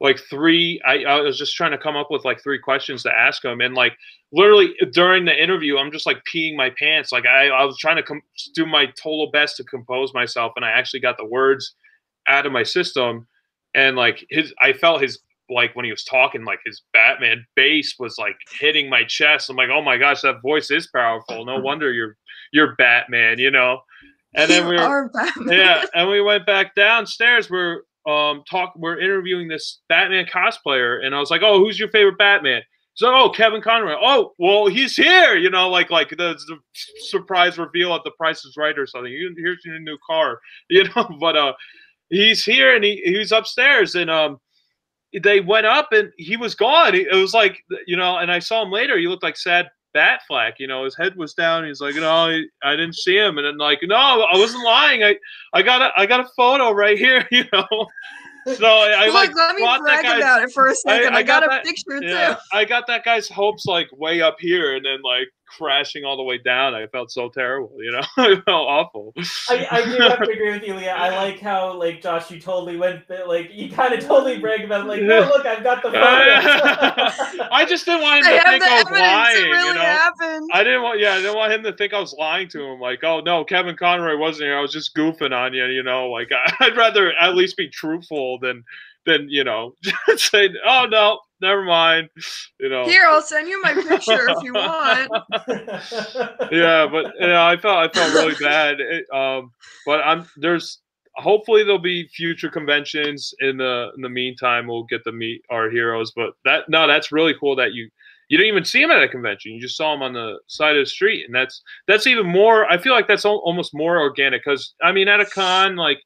like three, I, I was just trying to come up with like three questions to ask him. And like literally during the interview, I'm just like peeing my pants. Like I, I was trying to com- do my total best to compose myself. And I actually got the words out of my system. And like his, I felt his, like when he was talking, like his Batman bass was like hitting my chest. I'm like, oh my gosh, that voice is powerful. No wonder you're, you're Batman, you know? And then we were, yeah, and we went back downstairs. We're um talk we're interviewing this Batman cosplayer, and I was like, "Oh, who's your favorite Batman?" So, "Oh, Kevin Conroy." "Oh, well, he's here." You know, like like the, the surprise reveal at The Price Is Right or something. Here's your new car, you know. But uh, he's here, and he he's upstairs, and um, they went up, and he was gone. It was like, you know, and I saw him later. He looked like sad Batflack, you know, his head was down. He's like, no, I didn't see him. And then like, no, I wasn't lying. I, I got a, I got a photo right here, you know. So I, Look, I like let me brag about it for a second. I, I got, got that, a picture yeah, too. I got that guy's hopes like way up here, and then like crashing all the way down. I felt so terrible, you know. I felt awful. I, I do have to agree with you, Leah. I like how like Josh, you totally went like you kind of totally bragged about it, like, no, look, I've got the photo. I just didn't want him to I think I was lying. It really you know, happened. I didn't want yeah, I didn't want him to think I was lying to him. Like, oh no, Kevin Conroy wasn't here. I was just goofing on you, you know. Like I, I'd rather at least be truthful than than you know say, oh no. Never mind, you know. Here, I'll send you my picture if you want. Yeah, but you know, I felt I felt really bad. It, um, but I'm there's hopefully there'll be future conventions. In the in the meantime, we'll get to meet our heroes. But that no, that's really cool that you you didn't even see him at a convention. You just saw him on the side of the street, and that's that's even more. I feel like that's almost more organic because I mean, at a con like.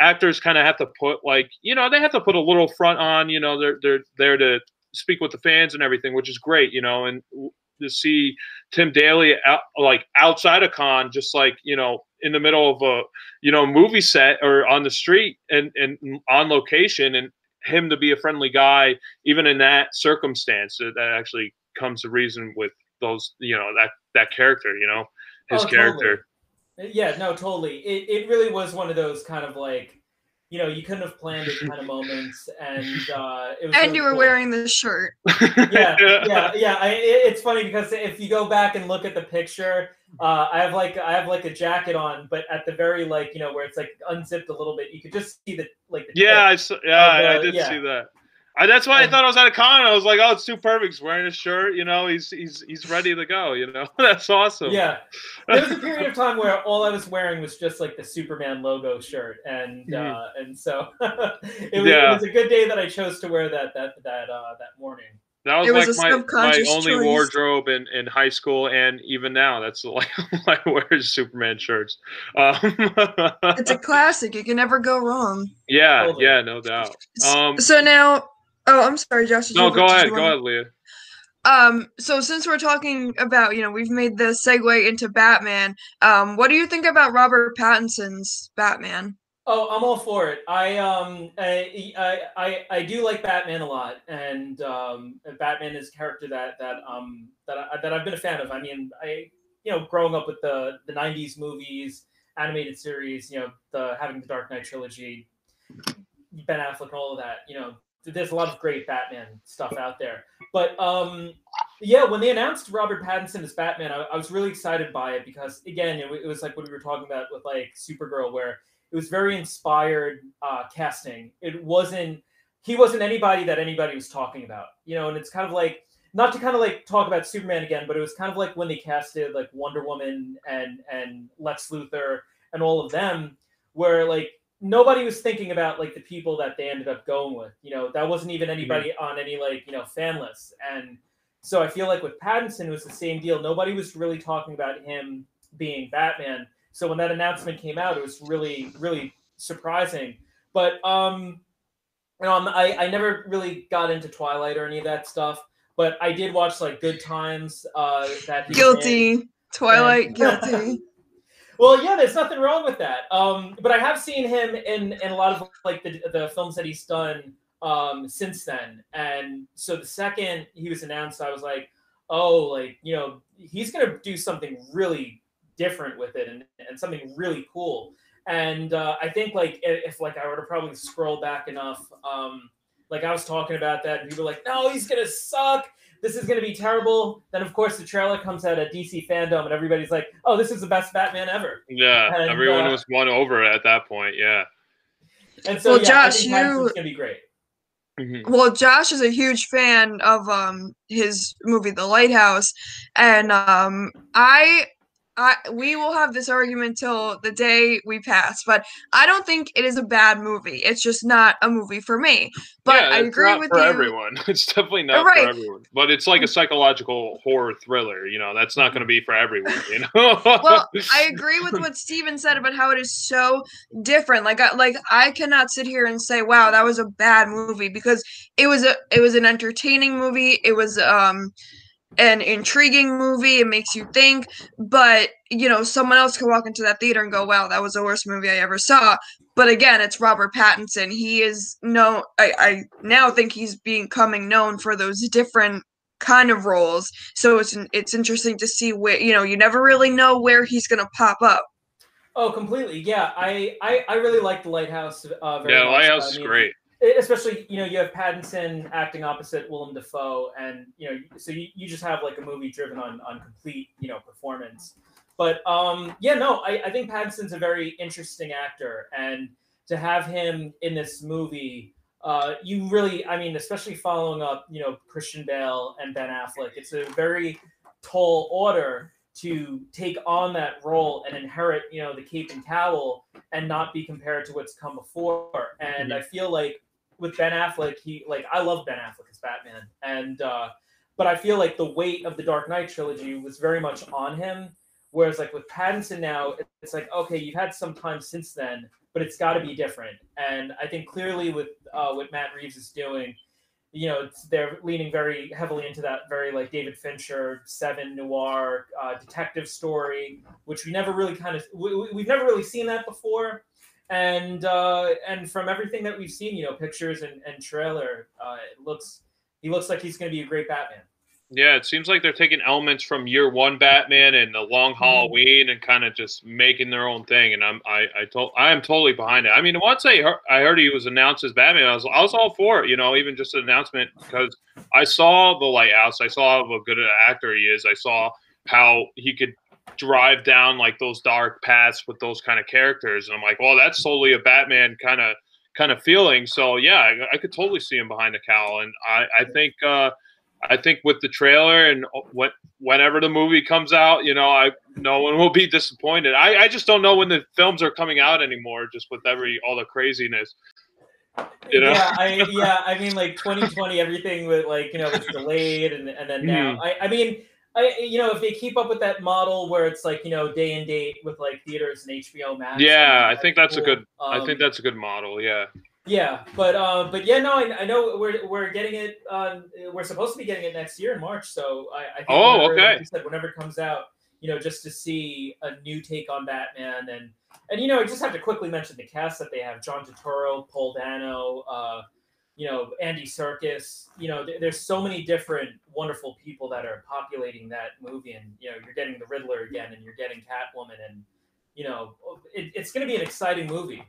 Actors kind of have to put like, you know, they have to put a little front on, you know, they're, they're there to speak with the fans and everything, which is great, you know, and to see Tim Daly out, like outside of con, just like, you know, in the middle of a, you know, movie set or on the street and, and on location, and him to be a friendly guy, even in that circumstance, that actually comes to reason with those, you know, that, that character, you know, his oh, character. Totally. Yeah, no, totally. It it really was one of those kind of like, you know, you couldn't have planned it kind of moments, and uh, it was. And really you were cool. wearing this shirt. Yeah, yeah, yeah. I, it, it's funny because if you go back and look at the picture, uh, I have like I have like a jacket on, but at the very like you know where it's like unzipped a little bit, you could just see the like. The yeah, I yeah, uh, I did yeah. see that. I, that's why I thought I was at a con. I was like, oh, it's too perfect. He's wearing a shirt, you know. He's he's he's ready to go, you know. That's awesome. Yeah, there was a period of time where all I was wearing was just like the Superman logo shirt, and uh, and so it, was, yeah. it was a good day that I chose to wear that that that uh, that morning. That was, was like my, my only choice. wardrobe in, in high school, and even now, that's like I wear Superman shirts. Um, it's a classic. You can never go wrong. Yeah, totally. yeah, no doubt. Um, so now, oh, I'm sorry, Josh. No, go ahead, go wanna... ahead, Leah. Um, so since we're talking about, you know, we've made the segue into Batman. Um, what do you think about Robert Pattinson's Batman? Oh, I'm all for it. I um I I I do like Batman a lot, and um, Batman is a character that that um that I, that I've been a fan of. I mean, I you know, growing up with the the nineties movies, animated series, you know, the having the Dark Knight trilogy, Ben Affleck, and all of that. You know, there's a lot of great Batman stuff out there. But um, yeah, when they announced Robert Pattinson as Batman, I, I was really excited by it because again, it, it was like what we were talking about with like Supergirl, where it was very inspired uh, casting. It wasn't, he wasn't anybody that anybody was talking about, you know, and it's kind of like, not to kind of like talk about Superman again, but it was kind of like when they casted like Wonder Woman and, and Lex Luthor and all of them, where like nobody was thinking about like the people that they ended up going with, you know, that wasn't even anybody mm-hmm. on any like, you know, fan lists. And so I feel like with Pattinson, it was the same deal. Nobody was really talking about him being Batman. So when that announcement came out, it was really, really surprising. But um, you know, I, I never really got into Twilight or any of that stuff. But I did watch like Good Times. Uh, that guilty in. Twilight, and, guilty. Well, yeah, there's nothing wrong with that. Um, but I have seen him in in a lot of like the the films that he's done um, since then. And so the second he was announced, I was like, oh, like you know, he's gonna do something really different with it and, and something really cool. And uh, I think like if like I were to probably scroll back enough, um, like I was talking about that and people were like, no, he's going to suck. This is going to be terrible. Then of course the trailer comes out at D C fandom and everybody's like, oh, this is the best Batman ever. Yeah. And, everyone uh, was won over at that point. Yeah. And so well, yeah, Josh, I think you... going to be great. Mm-hmm. Well, Josh is a huge fan of um, his movie, The Lighthouse. And um, I, I, we will have this argument till the day we pass, but I don't think it is a bad movie. It's just not a movie for me. But yeah, I agree with you. It's not for everyone. It's definitely not right. for everyone. But it's like a psychological horror thriller. You know, that's not going to be for everyone. You know. Well, I agree with what Steven said about how it is so different. Like, I, like I cannot sit here and say, "Wow, that was a bad movie," because it was a, it was an entertaining movie. It was um. an intriguing movie. It makes you think, but you know, someone else could walk into that theater and go, wow, that was the worst movie I ever saw. But again, it's Robert Pattinson. He is no, I, I now think he's becoming known for those different kind of roles. So it's, it's interesting to see where, you know, you never really know where he's going to pop up. Oh, completely. Yeah. I, I, I really like The Lighthouse. Uh, very yeah. Much. Lighthouse I mean, is great. Especially, you know, you have Pattinson acting opposite Willem Dafoe, and you know, so you, you just have like a movie driven on on complete, you know, performance. But um, yeah, no, I, I think Pattinson's a very interesting actor, and to have him in this movie, uh, you really, I mean, especially following up, you know, Christian Bale and Ben Affleck, it's a very tall order to take on that role and inherit, you know, the cape and cowl, and not be compared to what's come before. And mm-hmm. I feel like with Ben Affleck, he like I love Ben Affleck as Batman, and uh, but I feel like the weight of the Dark Knight trilogy was very much on him. Whereas like with Pattinson now, it's like okay, you've had some time since then, but it's got to be different. And I think clearly with uh, what Matt Reeves is doing, you know, it's, they're leaning very heavily into that very like David Fincher Seven noir uh, detective story, which we never really kind of we, we've never really seen that before. And uh, and from everything that we've seen, you know, pictures and, and trailer, uh, it looks he looks like he's going to be a great Batman. Yeah, it seems like they're taking elements from year one Batman and the Long Halloween and kind of just making their own thing. And I'm I I told I am totally behind it. I mean, once I heard, I heard he was announced as Batman, I was I was all for it. You know, even just an announcement because I saw The Lighthouse, I saw how good an actor he is, I saw how he could drive down like those dark paths with those kind of characters, and I'm like, well, that's totally a Batman kind of kind of feeling. So yeah, I, I could totally see him behind the cowl, and I, I think uh, I think with the trailer and what whenever the movie comes out, you know, I no one will be disappointed. I, I just don't know when the films are coming out anymore, just with every all the craziness. You know? Yeah, I yeah, I mean, like twenty twenty, everything with like you know it's delayed, and and then now, mm. I I mean. I, you know, if they keep up with that model where it's like, you know, day and date with like theaters and H B O Max. Yeah, I think that's cool. a good. Um, I think that's a good model. Yeah. Yeah, but um, uh, but yeah, no, I, I know we're we're getting it. Uh, we're supposed to be getting it next year in March. So I. I think oh, whenever, okay. Like you said, whenever it comes out, you know, just to see a new take on Batman, and and you know, I just have to quickly mention the cast that they have: John Turturro, Paul Dano, uh, you know, Andy Serkis, you know, th there's so many different wonderful people that are populating that movie. And, you know, you're getting the Riddler again, and you're getting Catwoman, and, you know, it, it's going to be an exciting movie.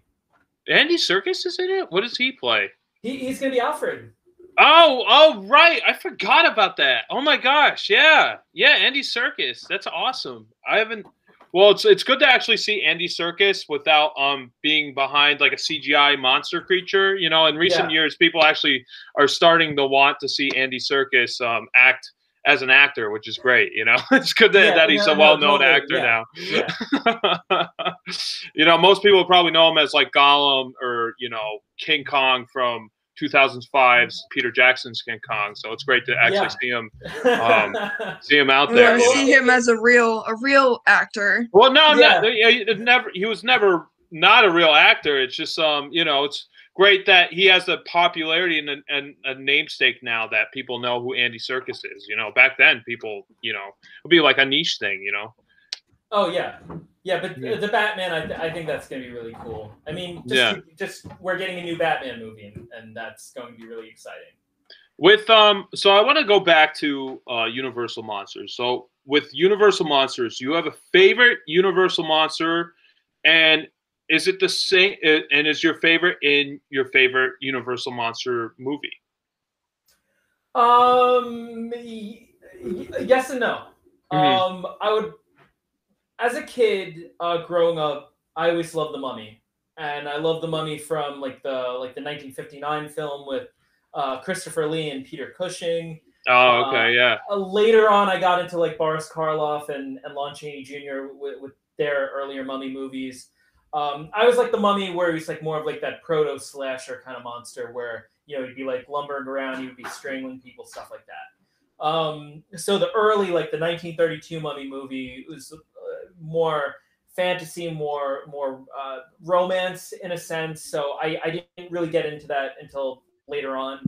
Andy Serkis is in it? What does he play? He, he's going to be Alfred. Oh, oh, right. I forgot about that. Oh, my gosh. Yeah. Yeah, Andy Serkis. That's awesome. I haven't. Well, it's it's good to actually see Andy Serkis without um being behind like a C G I monster creature. You know, in recent yeah. years, people actually are starting to want to see Andy Serkis um act as an actor, which is great. You know, it's good that, yeah, that he's no, a well-known no, actor yeah. now. Yeah. You know, most people probably know him as like Gollum or you know King Kong from two thousand five's Peter Jackson's King Kong, so it's great to actually yeah. see him, um, see him out there. Yeah, see him as a real, a real actor. Well, no, yeah. no, he, he never. He was never not a real actor. It's just, um, you know, it's great that he has the popularity and a, and a namesake now that people know who Andy Serkis is. You know, back then people, you know, it'd be like a niche thing. You know. Oh yeah. Yeah, but the Batman, I, th I think that's going to be really cool. I mean, just, yeah. just we're getting a new Batman movie, and, and that's going to be really exciting. With um, so I want to go back to uh, Universal Monsters. So with Universal Monsters, you have a favorite Universal monster, and is it the same? And is your favorite in your favorite Universal monster movie? Um, yes and no. Mm-hmm. Um, I would. As a kid, uh, growing up, I always loved The Mummy, and I loved The Mummy from like the like the nineteen fifty-nine film with uh, Christopher Lee and Peter Cushing. Oh, okay, uh, yeah. Uh, later on, I got into like Boris Karloff and, and Lon Chaney Junior with, with their earlier Mummy movies. Um, I was like The Mummy, where he was like more of like that proto slasher kind of monster, where you know he'd be like lumbering around, he would be strangling people, stuff like that. Um, so the early like the nineteen thirty-two Mummy movie was more fantasy, more more uh, romance in a sense. So I, I didn't really get into that until later on.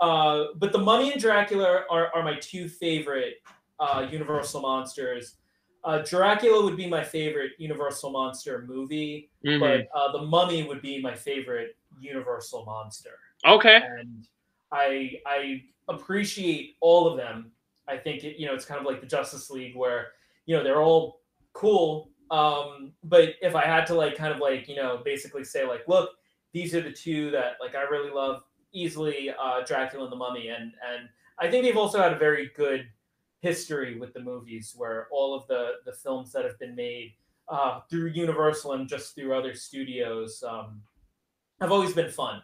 Uh, but The Mummy and Dracula are, are my two favorite uh, Universal monsters. Uh, Dracula would be my favorite Universal monster movie, mm-hmm. but uh, The Mummy would be my favorite Universal monster. Okay. And I I appreciate all of them. I think it, you know it's kind of like the Justice League where you know they're all cool, um but if I had to like kind of like you know basically say like look, these are the two that like I really love easily, uh Dracula and The Mummy, and and I think they've also had a very good history with the movies where all of the the films that have been made uh through Universal and just through other studios um have always been fun.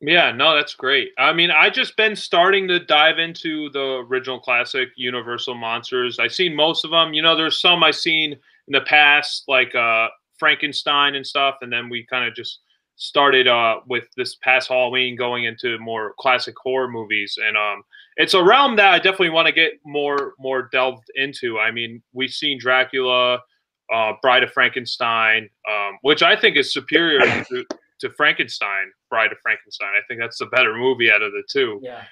Yeah, no, that's great. I mean, I just been starting to dive into the original classic Universal monsters. I've seen most of them. You know, there's some I've seen in the past, like uh, Frankenstein and stuff. And then we kind of just started uh, with this past Halloween going into more classic horror movies. And um, it's a realm that I definitely want to get more more delved into. I mean, we've seen Dracula, uh, Bride of Frankenstein, um, which I think is superior to... to Frankenstein, Bride of Frankenstein. I think that's the better movie out of the two. Yeah.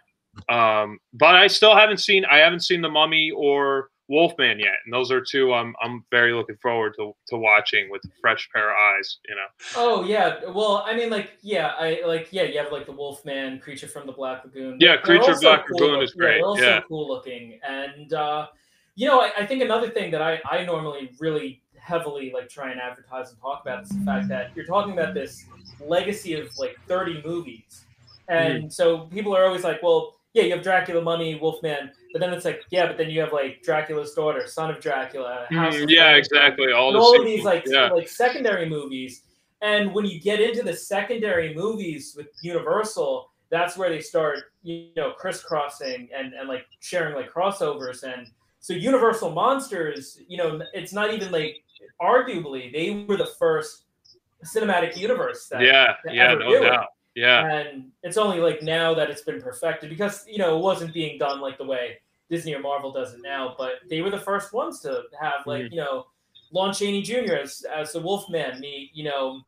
Um, but I still haven't seen, I haven't seen The Mummy or Wolfman yet. And those are two I'm, I'm very looking forward to, to watching with a fresh pair of eyes, you know? Oh yeah. Well, I mean like, yeah, I like, yeah, you have like the Wolfman, Creature from the Black Lagoon. Yeah. Creature of Black cool Lagoon is great. Yeah, also yeah. cool looking. And, uh, you know, I, I think another thing that I, I normally really heavily like try and advertise and talk about is the fact that you're talking about this legacy of like thirty movies, and mm. so people are always like, well, yeah, you have Dracula, Mummy, Wolfman, but then it's like, yeah, but then you have like Dracula's Daughter, Son of Dracula, House mm, of yeah, Dracula. Exactly, all, and all of these like yeah. like secondary movies And when you get into the secondary movies with Universal, that's where they start, you know, crisscrossing and, and like sharing like crossovers. And so Universal Monsters, you know, it's not even like, arguably, they were the first cinematic universe that, yeah, that yeah, ever no doubt. It. Yeah. And it's only like now that it's been perfected because, you know, it wasn't being done like the way Disney or Marvel does it now, but they were the first ones to have like, mm. you know, Lon Chaney Junior as, as the Wolfman, the, you know,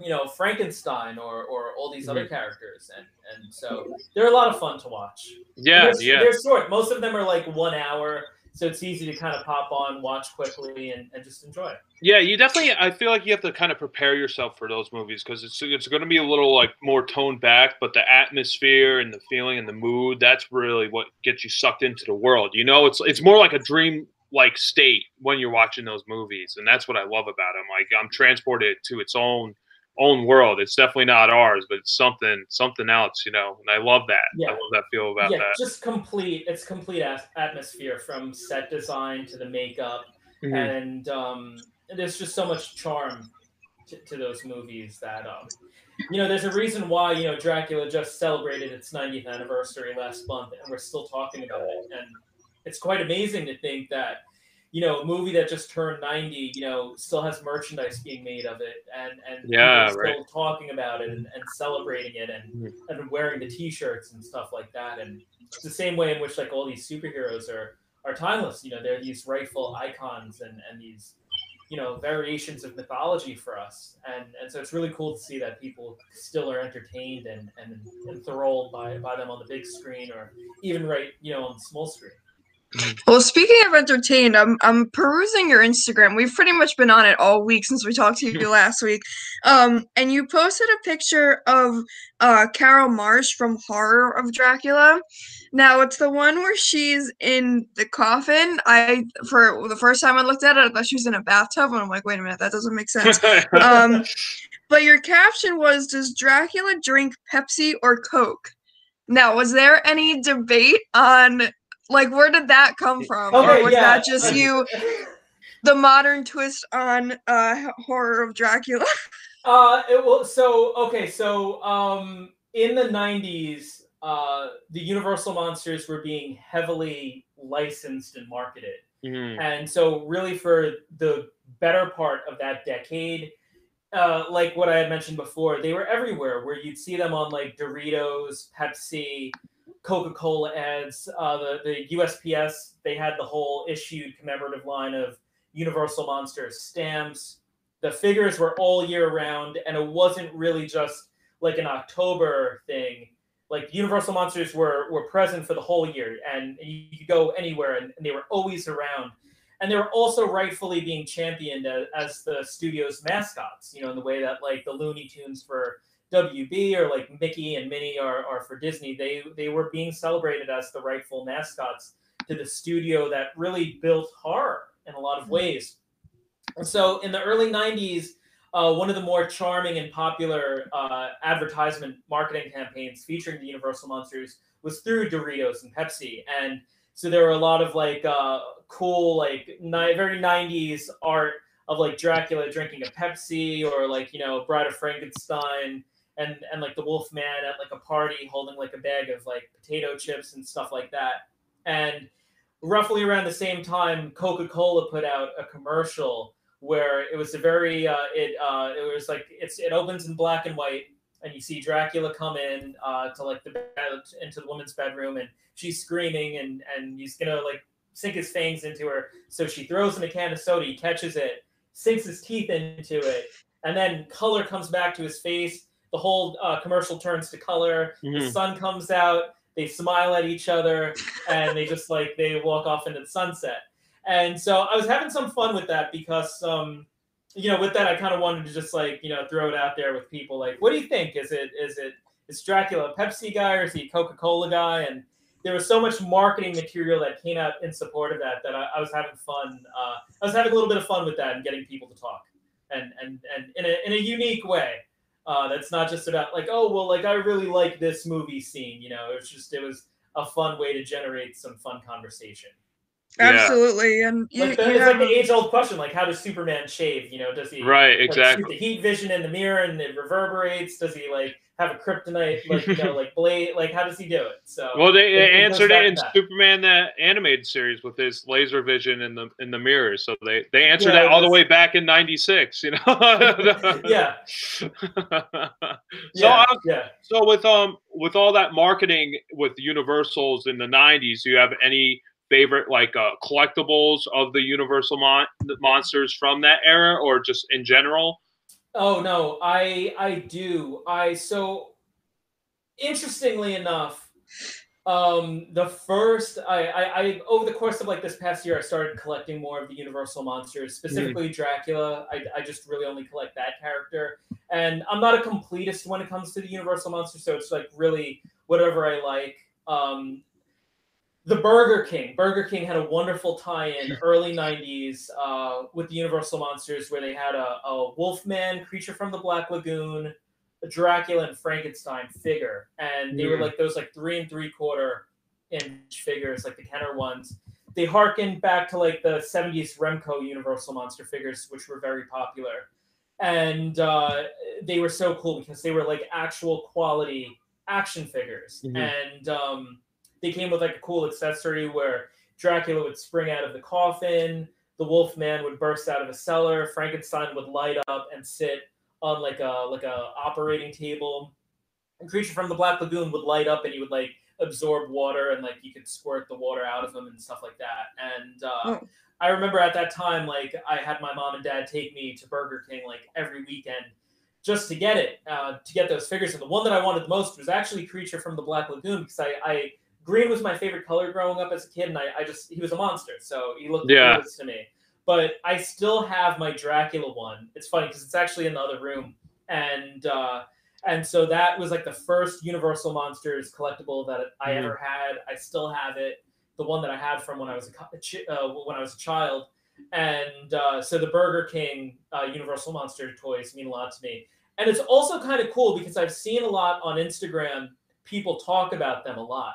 you know, Frankenstein or, or all these other characters. And, and so they're a lot of fun to watch. Yeah. They're, yeah. They're short. Most of them are like one hour. So it's easy to kind of pop on, watch quickly and, and just enjoy it. Yeah. You definitely, I feel like you have to kind of prepare yourself for those movies because it's, it's going to be a little like more toned back, but the atmosphere and the feeling and the mood, that's really what gets you sucked into the world. You know, it's, it's more like a dream like state when you're watching those movies. And that's what I love about them. Like I'm transported to its own, own world. It's definitely not ours, but it's something, something else, you know, and I love that. Yeah. I love that feel about yeah, that. Just complete. It's complete atmosphere from set design to the makeup. Mm-hmm. And, um, there's just so much charm to, to those movies that, um, you know, there's a reason why, you know, Dracula just celebrated its ninetieth anniversary last month and we're still talking about it. And it's quite amazing to think that, you know, a movie that just turned ninety, you know, still has merchandise being made of it and, and yeah, still right. talking about it and, and celebrating it and, and wearing the T-shirts and stuff like that. And it's the same way in which, like, all these superheroes are, are timeless. You know, they're these rightful icons and, and these, you know, variations of mythology for us. And and so it's really cool to see that people still are entertained and, and enthralled by, by them on the big screen or even, right, you know, on the small screen. Well, speaking of entertained, I'm I'm perusing your Instagram. We've pretty much been on it all week since we talked to you last week. Um, and you posted a picture of uh, Carol Marsh from Horror of Dracula. Now it's the one where she's in the coffin. I for the first time I looked at it, I thought she was in a bathtub, and I'm like, wait a minute, that doesn't make sense. um, but your caption was, "Does Dracula drink Pepsi or Coke?" Now, was there any debate on? Like, where did that come from? Okay, or was yeah. that just you, the modern twist on uh, Horror of Dracula? Uh, it will, so, okay, so um, in the nineties, uh, the Universal Monsters were being heavily licensed and marketed. Mm-hmm. And so really for the better part of that decade, uh, like what I had mentioned before, they were everywhere where you'd see them on, like, Doritos, Pepsi, Coca-Cola ads, uh, the, the U S P S, they had the whole issued commemorative line of Universal Monsters stamps. The figures were all year round, and it wasn't really just like an October thing. Like Universal Monsters were, were present for the whole year, and you could go anywhere, and, and they were always around. And they were also rightfully being championed as, as the studio's mascots, you know, in the way that like the Looney Tunes were W B or like Mickey and Minnie are, are for Disney. They they were being celebrated as the rightful mascots to the studio that really built horror in a lot of ways. And so in the early nineties, uh, one of the more charming and popular uh, advertisement marketing campaigns featuring the Universal Monsters was through Doritos and Pepsi. And so there were a lot of like uh, cool, like ni- very nineties art of like Dracula drinking a Pepsi or like, you know, Bride of Frankenstein. And, and like the Wolfman at like a party holding like a bag of like potato chips and stuff like that. And roughly around the same time, Coca-Cola put out a commercial where it was a very, uh, it uh, it was like, it's it opens in black and white and you see Dracula come in uh, to like the bed, into the woman's bedroom and she's screaming and, and he's gonna like sink his fangs into her. So she throws in a can of soda, he catches it, sinks his teeth into it, and then color comes back to his face. The whole uh, commercial turns to color. Mm-hmm. The sun comes out. They smile at each other, and they just like they walk off into the sunset. And so I was having some fun with that because, um, you know, with that I kind of wanted to just like you know throw it out there with people. Like, what do you think? Is it is it is Dracula a Pepsi guy or is he a Coca-Cola guy? And there was so much marketing material that came out in support of that that I, I was having fun. Uh, I was having a little bit of fun with that and getting people to talk, and and and in a in a unique way. Uh, that's not just about like, oh, well, like I really like this movie scene, you know, it was just, it was a fun way to generate some fun conversation. Absolutely. Yeah. And you, like the, you it's like the age-old question, like, how does Superman shave? You know, does he right exactly like, shoot the heat vision in the mirror and it reverberates? Does he like have a kryptonite, like, you know, like blade? Like, how does he do it? So well, they, they answered it in that. Superman the animated series with his laser vision in the in the mirror. So they they answered yeah, that all was, the way back in ninety-six. You know. yeah. so yeah, was, yeah. So with um with all that marketing with Universals in the nineties, do you have any favorite like uh, collectibles of the Universal mon monsters from that era, or just in general? Oh no, I I do. I so interestingly enough, um, the first I, I I over the course of like this past year, I started collecting more of the Universal monsters, specifically mm. Dracula. I I just really only collect that character, and I'm not a completist when it comes to the Universal monsters, so it's like really whatever I like. Um, The Burger King. Burger King had a wonderful tie-in early nineties uh, with the Universal Monsters, where they had a, a Wolfman, Creature from the Black Lagoon, a Dracula, and Frankenstein figure. And they yeah. were like those like three and three quarter inch figures, like the Kenner ones. They harkened back to like the seventies Remco Universal Monster figures, which were very popular. And uh, they were so cool because they were like actual quality action figures. Mm-hmm. And um, they came with like a cool accessory where Dracula would spring out of the coffin, the Wolfman would burst out of a cellar, Frankenstein would light up and sit on like a like a operating table, and Creature from the Black Lagoon would light up and he would like absorb water and like you could squirt the water out of him and stuff like that. And uh, oh. I remember at that time, like I had my mom and dad take me to Burger King like every weekend just to get it, uh, to get those figures. And the one that I wanted the most was actually Creature from the Black Lagoon, because I. I Green was my favorite color growing up as a kid, and I, I just, he was a monster, so he looked yeah. cool to me. But I still have my Dracula one. It's funny, because it's actually in the other room. And uh, and so that was like the first Universal Monsters collectible that I mm. ever had. I still have it, the one that I had from when I was a, uh, when I was a child. And uh, so the Burger King uh, Universal Monster toys mean a lot to me. And it's also kind of cool, because I've seen a lot on Instagram, people talk about them a lot.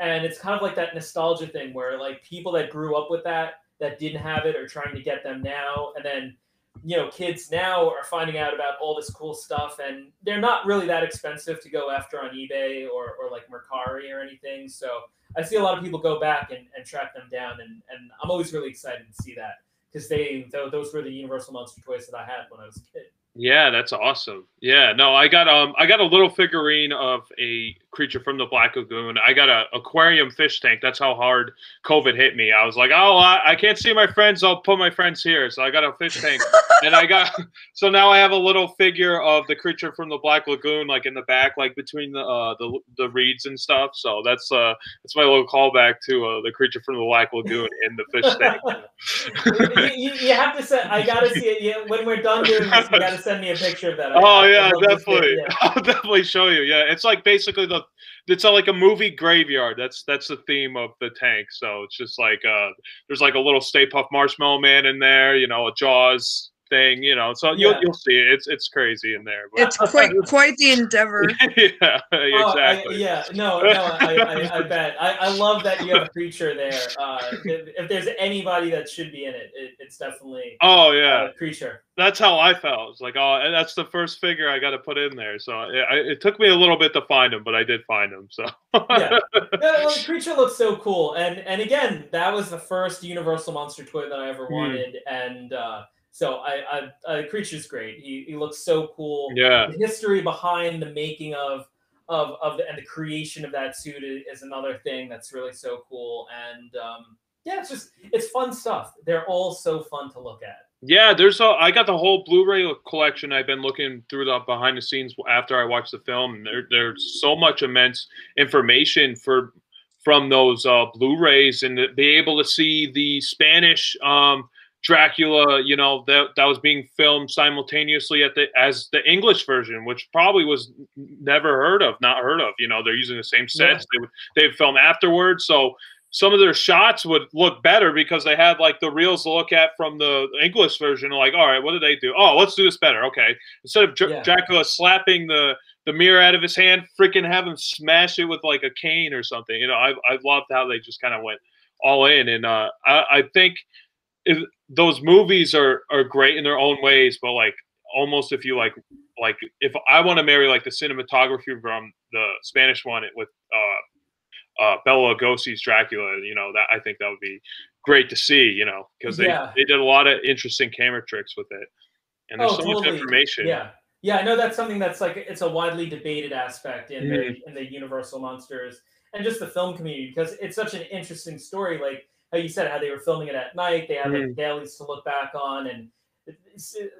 And it's kind of like that nostalgia thing where like people that grew up with that, that didn't have it, are trying to get them now. And then, you know, kids now are finding out about all this cool stuff, and they're not really that expensive to go after on eBay or, or like Mercari or anything. So I see a lot of people go back and, and track them down. And, and I'm always really excited to see that, because they, those were the Universal Monster toys that I had when I was a kid. Yeah, that's awesome. Yeah, no, I got um, I got a little figurine of a Creature from the Black Lagoon. I got a aquarium fish tank. That's how hard COVID hit me. I was like, oh, I, I can't see my friends. I'll put my friends here. So I got a fish tank, and I got so now I have a little figure of the Creature from the Black Lagoon, like in the back, like between the uh, the the reeds and stuff. So that's uh, that's my little callback to uh, the Creature from the Black Lagoon in the fish tank. you, you, you have to say, I gotta see it. Yeah, when we're done doing this, you gotta. Send me a picture of that. I, oh yeah, definitely. Yeah. I'll definitely show you. Yeah, it's like basically the it's like a movie graveyard. That's that's the theme of the tank. So it's just like uh, there's like a little Stay Puft Marshmallow Man in there. You know, a Jaws thing. You know, so yeah. you'll you'll see it. It's it's crazy in there. But. It's quite quite the endeavor. yeah, exactly. Oh, I, yeah, no, no, I, I, I bet. I, I love that you have a Creature there. Uh, if, if there's anybody that should be in it, it it's definitely. Oh yeah, uh, Creature. That's how I felt. It's like, oh, that's the first figure I got to put in there. So I, it took me a little bit to find him, but I did find him. So yeah, the, well, the Creature looks so cool, and and again, that was the first Universal Monster toy that I ever wanted, mm. and uh, so I, I, I, Creature's great. He he looks so cool. Yeah, the history behind the making of of of the, and the creation of that suit is another thing that's really so cool. And um, yeah, it's just it's fun stuff. They're all so fun to look at. Yeah, there's a, I got the whole Blu-ray collection. I've been looking through the behind the scenes after I watched the film. And there, there's so much immense information for from those uh, Blu-rays, and to be able to see the Spanish um, Dracula, you know, that that was being filmed simultaneously at the as the English version, which probably was never heard of, not heard of. You know, they're using the same sets. Yeah. They would they would film afterwards, so. Some of their shots would look better because they had like the reels to look at from the English version. Like, all right, what did they do? Oh, let's do this better. Okay. Instead of Dr yeah. Dracula slapping the, the mirror out of his hand, freaking have him smash it with like a cane or something. You know, I've, I've loved how they just kind of went all in. And uh, I, I think if, those movies are are great in their own ways, but like almost if you like like if I want to marry like the cinematography from the Spanish one with uh, uh, Bela Lugosi's Dracula, you know, that I think that would be great to see, you know, because they, yeah. they did a lot of interesting camera tricks with it. And there's oh, so totally. much information. Yeah. Yeah, I know that's something that's like, it's a widely debated aspect in, mm-hmm. the, in the Universal Monsters and just the film community, because it's such an interesting story. Like how you said, how they were filming it at night, they had mm-hmm. like dailies to look back on, and it's, it,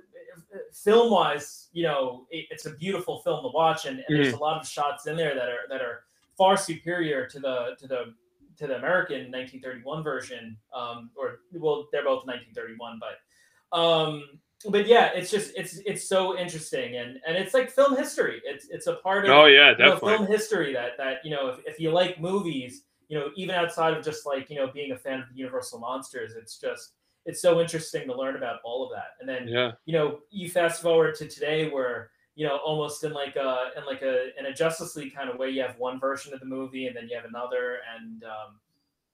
film wise, you know, it, it's a beautiful film to watch, and, and mm-hmm. there's a lot of shots in there that are that are far superior to the to the to the American nineteen thirty-one version, um, or well, they're both nineteen thirty-one, but. Um, But yeah, it's just it's it's so interesting, and and it's like film history. It's it's a part of oh yeah, definitely. You know, film history that that you know if, if you like movies, you know, even outside of just like you know being a fan of the Universal Monsters, it's just it's so interesting to learn about all of that. And then yeah. you know you fast forward to today, where you know almost in like a in like a in a Justice League kind of way, you have one version of the movie, and then you have another, and um,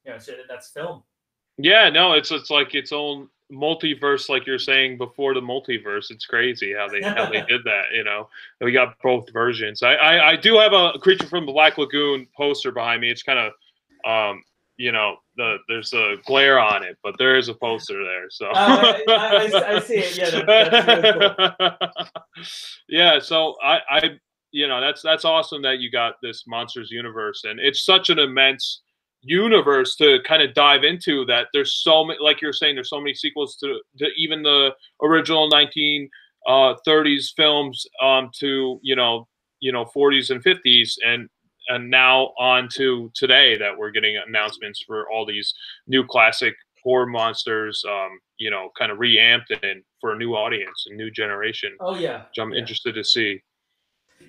you know so that's film. Yeah, no, it's it's like its own. Multiverse, like you're saying before the multiverse, it's crazy how they how they did that. You know, we got both versions. I, I I do have a Creature from the Black Lagoon poster behind me. It's kind of, um, you know, the there's a glare on it, but there is a poster there. So uh, I, I, I see it. Yeah, that, that's really cool. Yeah. So I I you know that's that's awesome that you got this Monsters universe, and it's such an immense universe to kind of dive into, that there's so many, like you're saying, there's so many sequels to, to even the original nineteen thirties films, um, to, you know, you know, forties and fifties, and, and now on to today that we're getting announcements for all these new classic horror monsters, um, you know, kind of reamped and for a new audience and new generation. Oh yeah. Which I'm yeah. interested to see.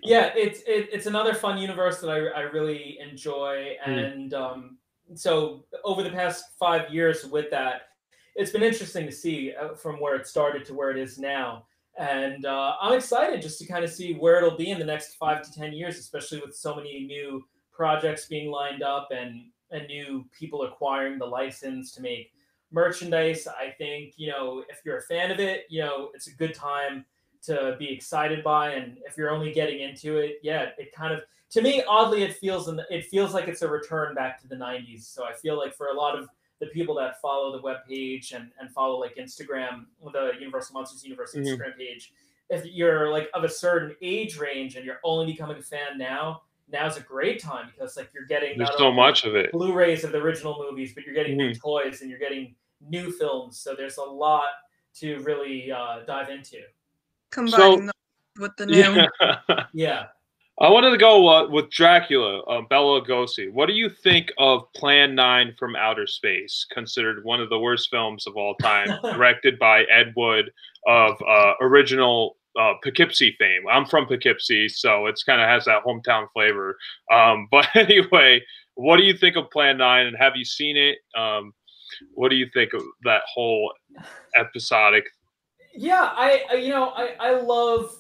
Yeah. It's, it, it's another fun universe that I, I really enjoy. And, mm. um, so over the past five years with that, it's been interesting to see from where it started to where it is now. And uh, I'm excited just to kind of see where it'll be in the next five to ten years, especially with so many new projects being lined up and, and new people acquiring the license to make merchandise. I think, you know, if you're a fan of it, you know, it's a good time to be excited by. And if you're only getting into it, yeah, it kind of, to me, oddly, it feels in the, it feels like it's a return back to the nineties. So I feel like for a lot of the people that follow the webpage and, and follow like Instagram, the Universal Monsters Universe mm-hmm. Instagram page, if you're like of a certain age range and you're only becoming a fan now, now's a great time, because like you're getting There's not so much of it. Blu-rays of the original movies, but you're getting mm-hmm. new toys and you're getting new films. So there's a lot to really uh, dive into. Combine so, with the new. Yeah. yeah. I wanted to go uh, with Dracula, uh, Bela Lugosi. What do you think of Plan nine from Outer Space, considered one of the worst films of all time, directed by Ed Wood of uh, original uh, Poughkeepsie fame? I'm from Poughkeepsie, so it's kind of has that hometown flavor. Um, but anyway, what do you think of Plan nine, and have you seen it? Um, what do you think of that whole episodic Yeah, I, I you know I, I love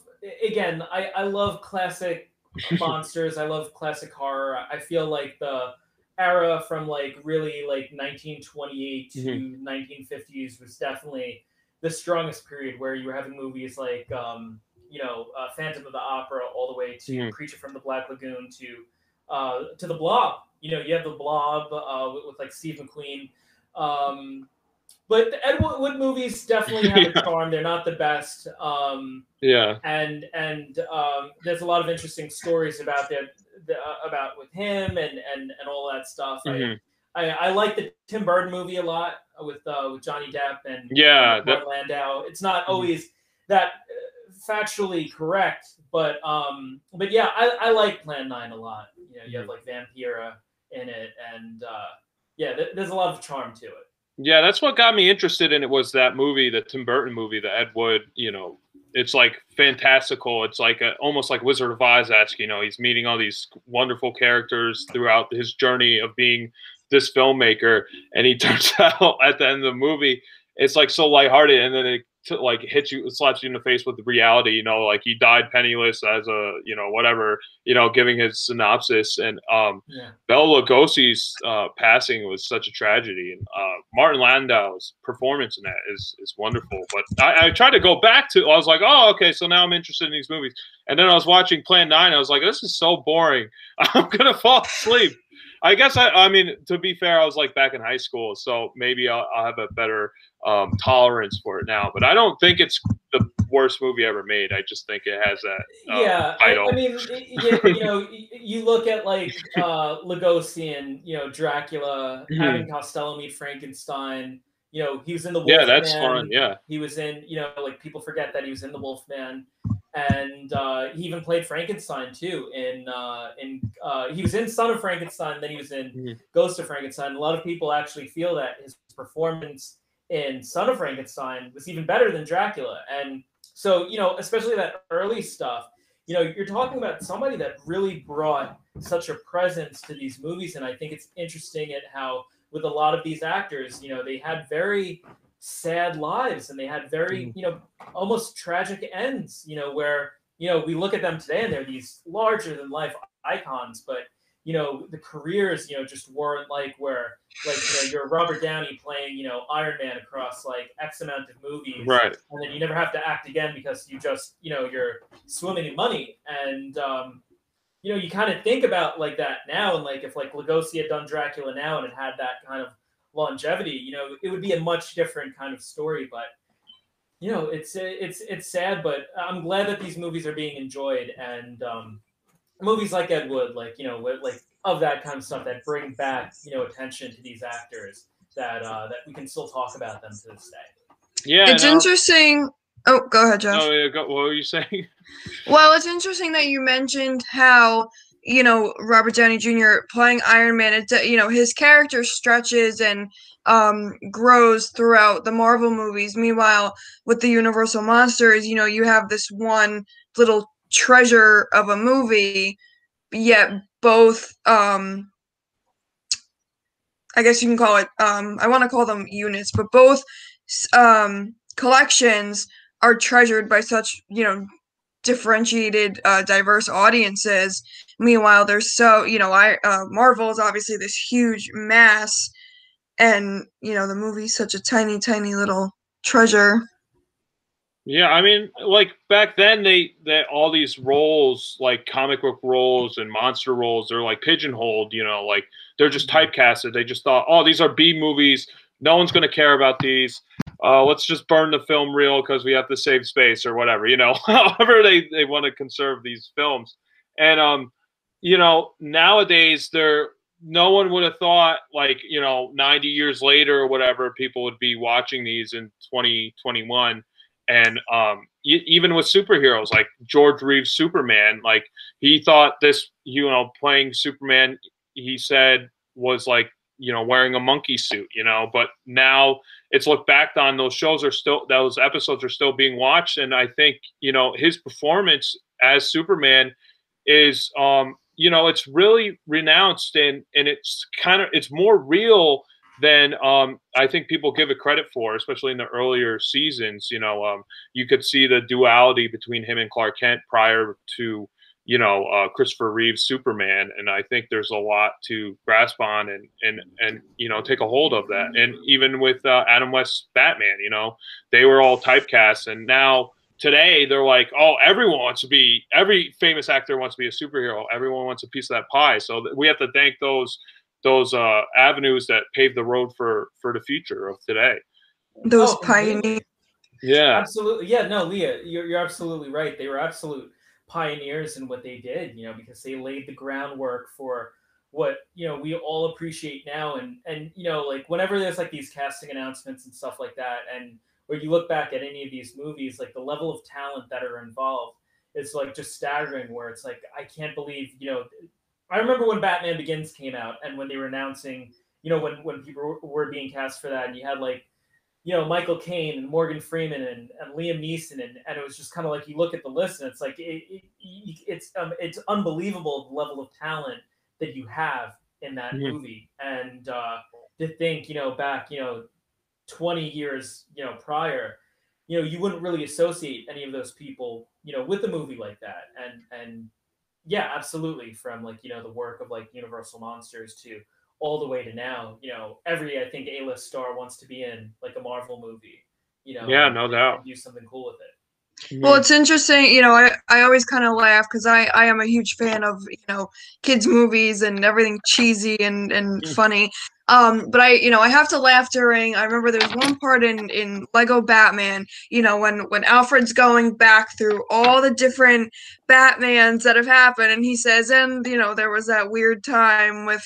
again I, I love classic monsters. I love classic horror. I feel like the era from like really like nineteen twenty-eight mm-hmm. to nineteen fifties was definitely the strongest period, where you were having movies like um, you know uh, Phantom of the Opera all the way to mm-hmm. Creature from the Black Lagoon to uh, to the Blob. You know you have the Blob uh, with, with like Steve McQueen. Um, But the Ed Wood movies definitely have a charm. They're not the best. Um, yeah. And and um, there's a lot of interesting stories about that, the, about with him and and and all that stuff. Mm-hmm. I, I I like the Tim Burton movie a lot with uh, with Johnny Depp and yeah, and that... Landau. It's not always that factually correct, but um, but yeah, I, I like Plan nine a lot. You know, you have like Vampira in it, and uh, yeah, th there's a lot of charm to it. Yeah, that's what got me interested in it, was that movie, the Tim Burton movie, the Ed Wood, you know, it's like fantastical. It's like a, almost like Wizard of Oz-esque, you know, he's meeting all these wonderful characters throughout his journey of being this filmmaker. And he turns out at the end of the movie, it's like so lighthearted. And then it to, like, hits you, slaps you in the face with reality, you know, like he died penniless as a, you know, whatever, you know, giving his synopsis. And um, yeah. Bela Lugosi's uh, passing was such a tragedy. And uh, Martin Landau's performance in that is, is wonderful. But I, I tried to go back to, I was like, oh, okay, so now I'm interested in these movies. And then I was watching Plan nine. I was like, this is so boring. I'm going to fall asleep. I guess I, I mean, to be fair, I was like back in high school, so maybe I'll, I'll have a better um, tolerance for it now. But I don't think it's the worst movie ever made. I just think it has that. Um, yeah, title. I, I mean, you, you know, you look at like uh, Lugosi and, you know, Dracula, mm-hmm. having Costello meet Frankenstein. You know, he was in the Wolfman. Yeah, that's Man. Fun. Yeah, he was in. You know, like people forget that he was in the Wolfman. And uh, he even played Frankenstein too. In uh, in uh, he was in Son of Frankenstein, then he was in mm-hmm. Ghost of Frankenstein. A lot of people actually feel that his performance in Son of Frankenstein was even better than Dracula. And so, you know, especially that early stuff, you know, you're talking about somebody that really brought such a presence to these movies. And I think it's interesting at how with a lot of these actors, you know, they had very sad lives, and they had very, you know, almost tragic ends, you know, where, you know, we look at them today and they're these larger than life icons, but, you know, the careers, you know, just weren't like where, like, you know, you're Robert Downey playing, you know, Iron Man across like X amount of movies. Right. And then you never have to act again because you just, you know, you're swimming in money. And, um, you know, you kind of think about like that now. And like, if like Lugosi had done Dracula now and it had that kind of longevity, you know, it would be a much different kind of story. But, you know, it's it's it's sad, but I'm glad that these movies are being enjoyed. And um movies like Ed Wood, like, you know, like of that kind of stuff that bring back, you know, attention to these actors that uh that we can still talk about them to this day. Yeah, it's interesting. Oh, go ahead, Josh. Oh, yeah, go, what were you saying? Well, it's interesting that you mentioned how, you know, Robert Downey Junior playing Iron Man, it, you know, his character stretches and um, grows throughout the Marvel movies. Meanwhile, with the Universal Monsters, you know, you have this one little treasure of a movie, yet both, um, I guess you can call it, um, I want to call them units, but both um, collections are treasured by such, you know, differentiated, uh, diverse audiences. Meanwhile, there's so, you know, I uh, Marvel is obviously this huge mass, and, you know, the movie's such a tiny, tiny little treasure. Yeah, I mean, like back then, they, they all these roles, like comic book roles and monster roles, they're like pigeonholed. You know, like they're just typecasted. They just thought, oh, these are B movies. No one's gonna care about these. Uh, let's just burn the film reel because we have to save space or whatever, you know, however they, they want to conserve these films. And, um, you know, nowadays there, no one would have thought like, you know, ninety years later or whatever, people would be watching these in twenty twenty-one. And um, even with superheroes, like George Reeves' Superman, like he thought this, you know, playing Superman, he said was like, you know, wearing a monkey suit, you know, but now it's looked back on. Those shows are still, those episodes are still being watched. And I think, you know, his performance as Superman is, um, you know, it's really renounced, and, and it's kind of, it's more real than um, I think people give it credit for, especially in the earlier seasons. You know, um, you could see the duality between him and Clark Kent prior to, you know, uh, Christopher Reeve's Superman. And I think there's a lot to grasp on and, and, and, you know, take a hold of that. And even with uh, Adam West's Batman, you know, they were all typecast. And now today they're like, oh, everyone wants to be, every famous actor wants to be a superhero. Everyone wants a piece of that pie. So we have to thank those, those uh, avenues that paved the road for, for the future of today. Those oh, pioneers. Yeah, absolutely. Yeah, no, Leah, you're, you're absolutely right. They were absolute pioneers in what they did, you know, because they laid the groundwork for what, you know, we all appreciate now. And, and, you know, like whenever there's like these casting announcements and stuff like that, and where you look back at any of these movies, like the level of talent that are involved, it's like just staggering, where it's like, I can't believe, you know, I remember when Batman Begins came out and when they were announcing, you know, when, when people were being cast for that, and you had like, you know, Michael Caine and Morgan Freeman and, and Liam Neeson. And, and it was just kind of like, you look at the list and it's like, it, it, it's, um, it's unbelievable the level of talent that you have in that mm-hmm. movie. And uh, to think, you know, back, you know, twenty years, you know, prior, you know, you wouldn't really associate any of those people, you know, with a movie like that. And, and yeah, absolutely. From like, you know, the work of like Universal Monsters to all the way to now, you know, every, I think A-list star wants to be in like a Marvel movie, you know, yeah, no doubt. Do something cool with it. Well, it's interesting, you know, I, I always kind of laugh because I, I am a huge fan of, you know, kids' movies and everything cheesy and, and funny. Um, but I, you know, I have to laugh during, I remember there's one part in, in Lego Batman, you know, when, when Alfred's going back through all the different Batmans that have happened. And he says, and, you know, there was that weird time with,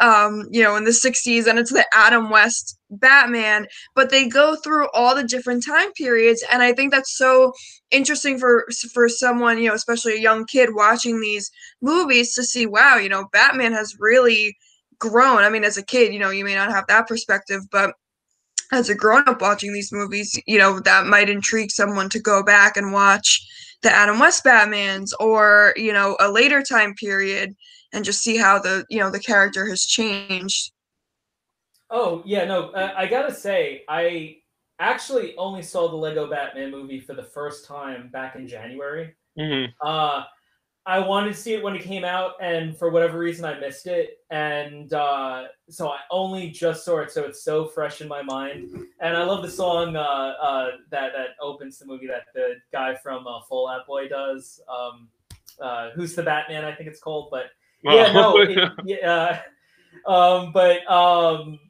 um, you know, in the sixties, and it's the Adam West Batman, but they go through all the different time periods. And I think that's so interesting for for someone, you know, especially a young kid watching these movies to see, wow, you know, Batman has really grown. I mean, as a kid, you know, you may not have that perspective, but as a grown-up watching these movies, you know, that might intrigue someone to go back and watch the Adam West Batmans or, you know, a later time period and just see how the, you know, the character has changed. Oh, yeah, no, uh, I gotta say, I actually only saw the Lego Batman movie for the first time back in January. Mm-hmm. Uh, I wanted to see it when it came out, and for whatever reason, I missed it. And uh, so I only just saw it, so it's so fresh in my mind. And I love the song uh, uh, that, that opens the movie that the guy from uh, Fall Out Boy does. Um, uh, Who's the Batman, I think it's called. But, yeah, no, it, yeah, uh, um, but... Um,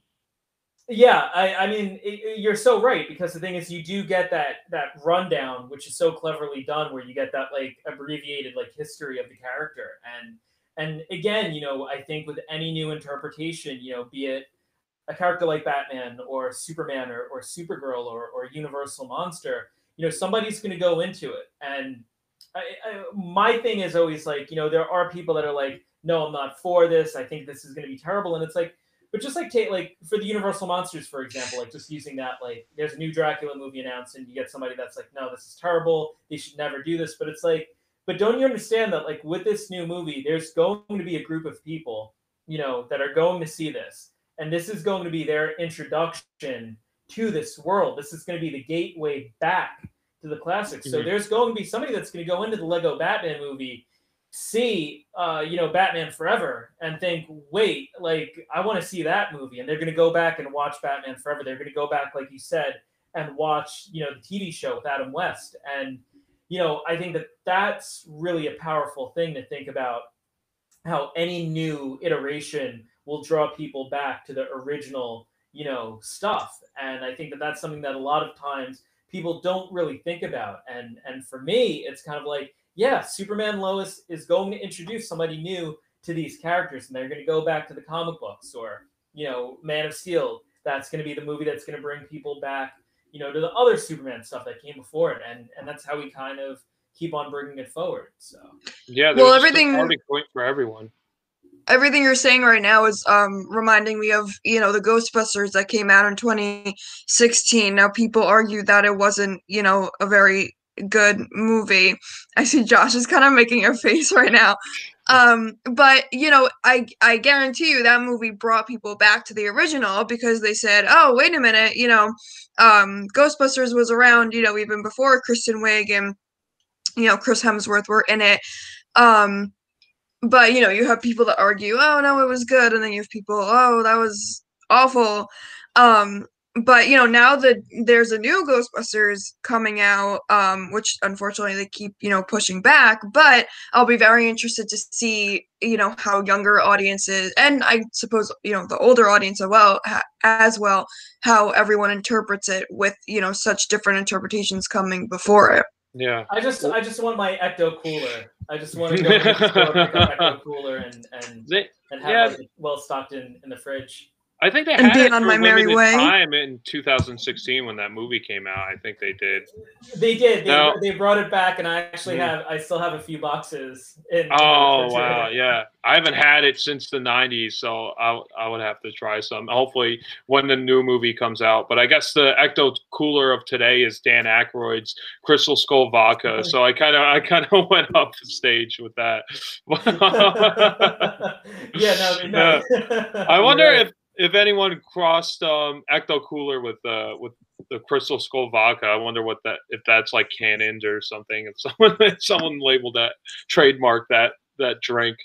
Yeah, I, I mean, it, it, you're so right, because the thing is you do get that that rundown, which is so cleverly done, where you get that, like, abbreviated, like, history of the character. And, and again, you know, I think with any new interpretation, you know, be it a character like Batman or Superman or, or Supergirl or, or Universal Monster, you know, somebody's going to go into it. And I, I, my thing is always, like, you know, there are people that are like, no, I'm not for this. I think this is going to be terrible. And it's like, but just like take like for the Universal Monsters, for example, like just using that, like there's a new Dracula movie announced and you get somebody that's like, no, this is terrible. They should never do this. But it's like, but don't you understand that like with this new movie, there's going to be a group of people, you know, that are going to see this. And this is going to be their introduction to this world. This is going to be the gateway back to the classics. Mm-hmm. So there's going to be somebody that's going to go into the Lego Batman movie, see uh you know Batman Forever and think, wait, like I want to see that movie, and they're going to go back and watch Batman Forever. They're going to go back, like you said, and watch, you know, the T V show with Adam West. And, you know, I think that that's really a powerful thing to think about, how any new iteration will draw people back to the original, you know, stuff. And I think that that's something that a lot of times people don't really think about. And and for me, it's kind of like, yeah, Superman Lois is going to introduce somebody new to these characters, and they're going to go back to the comic books. Or, you know, Man of Steel, that's going to be the movie that's going to bring people back, you know, to the other Superman stuff that came before it. And and that's how we kind of keep on bringing it forward. So yeah, well, everything starting point for everyone. Everything you're saying right now is um, reminding me of, you know, the Ghostbusters that came out in twenty sixteen. Now, people argue that it wasn't, you know, a very good movie. I see Josh is kind of making a face right now. Um, but, you know, I, I guarantee you that movie brought people back to the original, because they said, oh, wait a minute, you know, um, Ghostbusters was around, you know, even before Kristen Wiig and, you know, Chris Hemsworth were in it. Um, but, you know, you have people that argue, oh, no, it was good. And then you have people, oh, that was awful. Um, But, you know, now that there's a new Ghostbusters coming out, um, which unfortunately they keep, you know, pushing back. But I'll be very interested to see, you know, how younger audiences, and I suppose, you know, the older audience as well, as well, how everyone interprets it with, you know, such different interpretations coming before it. Yeah. I just I just want my Ecto Cooler. I just want to go to the store, pick up Ecto Cooler and, and, and have yeah. it well stocked in, in the fridge. I think they and had it on my merry way time in two thousand sixteen when that movie came out. I think they did. They did. They, now, they brought it back, and I actually have. I still have a few boxes. In, oh wow! Yeah, I haven't had it since the nineties, so I I would have to try some. Hopefully, when the new movie comes out. But I guess the Ecto Cooler of today is Dan Aykroyd's Crystal Skull Vodka. So I kind of I kind of went up the stage with that. yeah. No. no. Uh, I wonder right. if. If anyone crossed um, Ecto Cooler with uh, with the Crystal Skull vodka. I wonder what that, if that's like canned or something. If someone if someone labeled that, trademarked that that drink.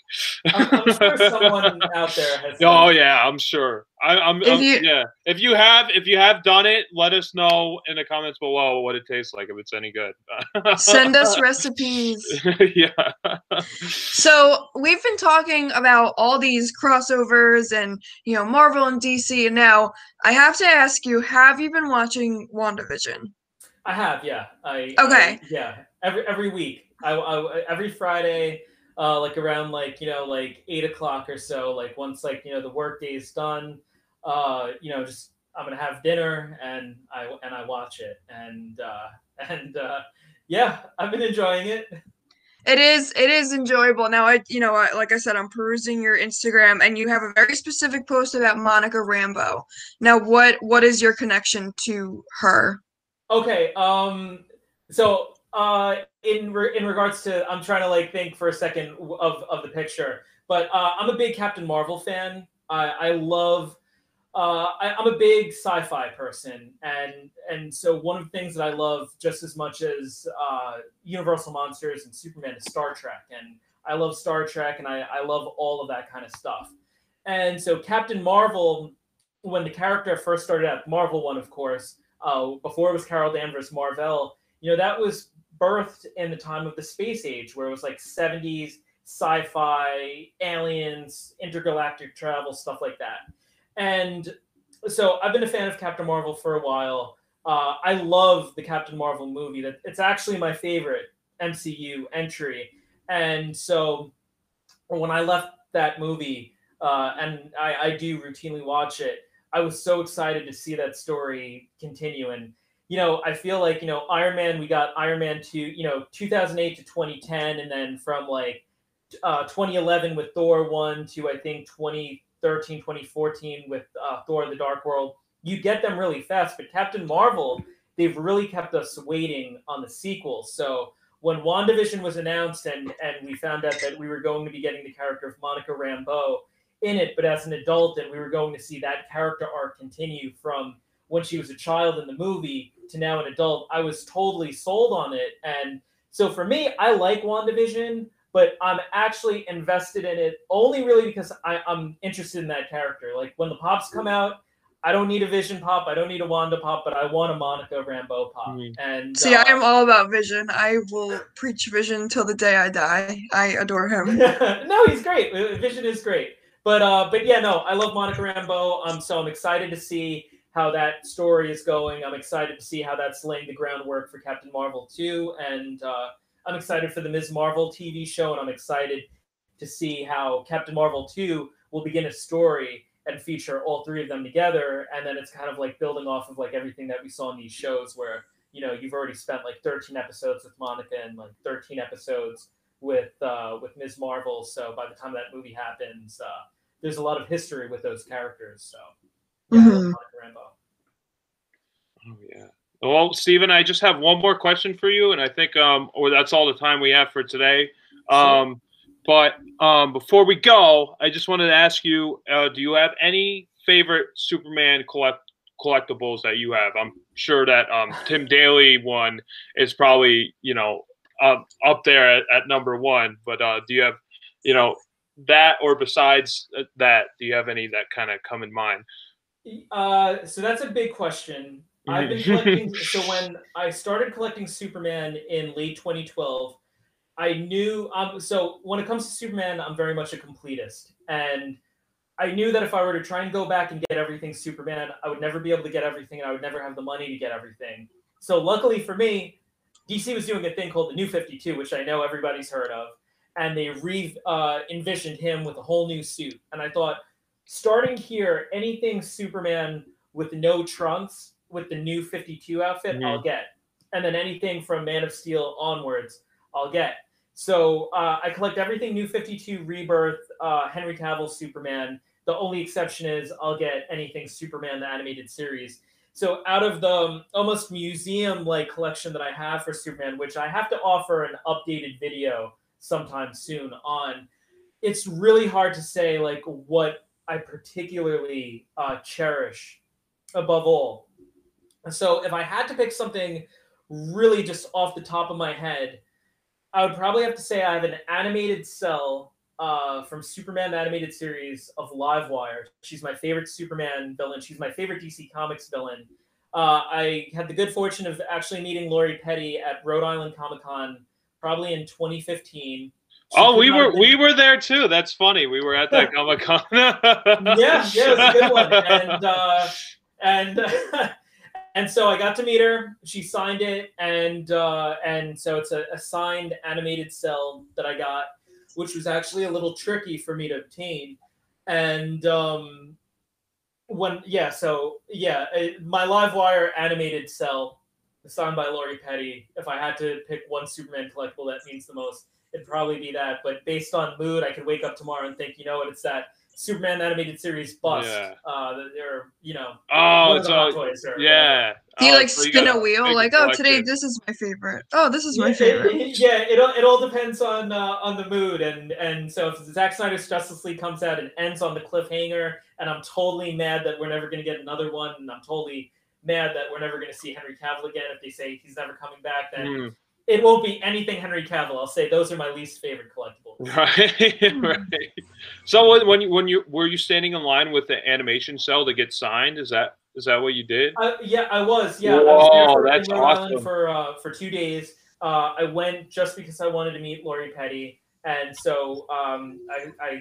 I'm sure someone out there has. Oh yeah, I'm sure. I, I'm, if I'm you, yeah. If you have if you have done it, let us know in the comments below what it tastes like, if it's any good. Send us recipes. Yeah. So we've been talking about all these crossovers and, you know, Marvel and D C, and now I have to ask you: have you been watching WandaVision? I have, yeah. I, okay. I, yeah. Every every week, I, I every Friday. Uh, like around like, you know, like eight o'clock or so, like once like, you know, the work day is done, uh, you know, just I'm going to have dinner and I, and I watch it. And, uh, and, uh, yeah, I've been enjoying it. It is, it is enjoyable. Now, I, you know, I, like I said, I'm perusing your Instagram and you have a very specific post about Monica Rambeau. Now, what, what is your connection to her? Okay. Um, so, uh, in re in regards to, I'm trying to like think for a second of, of the picture, but uh, I'm a big Captain Marvel fan. I, I love, uh, I, I'm a big sci-fi person. And, and so one of the things that I love just as much as uh, Universal Monsters and Superman is Star Trek. And I love Star Trek and I, I love all of that kind of stuff. And so Captain Marvel, when the character first started out, Marvel one, of course, uh, before it was Carol Danvers, Mar-Vell, you know, that was birthed in the time of the space age, where it was like seventies sci-fi, aliens, intergalactic travel, stuff like that. And so I've been a fan of Captain Marvel for a while. Uh, I love the Captain Marvel movie. That it's actually my favorite M C U entry. And so when I left that movie, uh, and I, I do routinely watch it, I was so excited to see that story continue. And you know, I feel like, you know, Iron Man, we got Iron Man two, you know, two thousand eight to twenty ten. And then from like uh, twenty eleven with Thor one to, I think, twenty thirteen, twenty fourteen with uh, Thor the Dark World. You get them really fast. But Captain Marvel, they've really kept us waiting on the sequel. So when WandaVision was announced and, and we found out that we were going to be getting the character of Monica Rambeau in it, but as an adult, and we were going to see that character arc continue from when she was a child in the movie to now an adult, I was totally sold on it. And so for me, I like WandaVision, but I'm actually invested in it only really because I, I'm interested in that character. Like when the pops come out, I don't need a Vision pop. I don't need a Wanda pop, but I want a Monica Rambeau pop. Mm. And see, uh, I am all about Vision. I will preach Vision till the day I die. I adore him. No, he's great. Vision is great. But, uh, but yeah, no, I love Monica Rambeau. Um, so I'm excited to see how that story is going. I'm excited to see how that's laying the groundwork for Captain Marvel two, and uh, I'm excited for the Miz Marvel T V show, and I'm excited to see how Captain Marvel two will begin a story and feature all three of them together, and then it's kind of like building off of like everything that we saw in these shows where, you know, you've already spent like thirteen episodes with Monica and like thirteen episodes with, uh, with Miz Marvel, so by the time that movie happens, uh, there's a lot of history with those characters, so... Yeah, mm-hmm. Oh yeah. Well, Steven, I just have one more question for you, and I think um or that's all the time we have for today. Um sure. But um before we go, I just wanted to ask you, uh do you have any favorite Superman collect collectibles that you have? I'm sure that um Tim Daly one is probably, you know, uh, up there at, at number one, but uh do you have, you know, that or besides that, do you have any that kind of come in mind? Uh, so that's a big question. I've been collecting. So when I started collecting Superman in late twenty twelve, I knew, um, so when it comes to Superman, I'm very much a completist. And I knew that if I were to try and go back and get everything Superman, I would never be able to get everything, and I would never have the money to get everything. So luckily for me, D C was doing a thing called the New fifty-two, which I know everybody's heard of. And they re uh, envisioned him with a whole new suit. And I thought, starting here, anything Superman with no trunks, with the New fifty-two outfit, mm-hmm. I'll get. And then anything from Man of Steel onwards, I'll get. So uh, I collect everything New fifty-two, Rebirth, uh, Henry Cavill, Superman. The only exception is I'll get anything Superman, the animated series. So out of the um, almost museum-like collection that I have for Superman, which I have to offer an updated video sometime soon on, it's really hard to say like what I particularly uh, cherish above all. So if I had to pick something really just off the top of my head, I would probably have to say I have an animated cell uh, from Superman the Animated Series of Livewire. She's my favorite Superman villain. She's my favorite D C Comics villain. Uh, I had the good fortune of actually meeting Lori Petty at Rhode Island Comic-Con probably in twenty fifteen. She oh, we were we were there too. That's funny. We were at that Comic-Con. yeah, yeah, it was a good one. And uh, and uh, and so I got to meet her. She signed it, and uh, and so it's a, a signed animated cell that I got, which was actually a little tricky for me to obtain. And um, when yeah, so yeah, it, my Livewire animated cell, signed by Lori Petty. If I had to pick one Superman collectible that means the most, it'd probably be that, but based on mood, I could wake up tomorrow and think, you know what, it's that Superman Animated Series bust. Yeah. Uh, or, you know, oh, it's all, toys or, yeah. Do you, like, oh, spin you a wheel? Like, oh, today this is my favorite. Oh, this is my yeah, favorite. It, yeah, it, it all depends on uh, on the mood, and and so if Zack Snyder's Justice League comes out and ends on the cliffhanger, and I'm totally mad that we're never going to get another one, and I'm totally mad that we're never going to see Henry Cavill again, if they say he's never coming back, then... Mm. It won't be anything Henry Cavill. I'll say those are my least favorite collectibles. Right, right. So when you when you were you standing in line with the animation cell to get signed? Is that is that what you did? Uh, yeah, I was. Yeah, Whoa, I was there for, that's awesome. For uh, for two days. Uh, I went just because I wanted to meet Lori Petty, and so um, I, I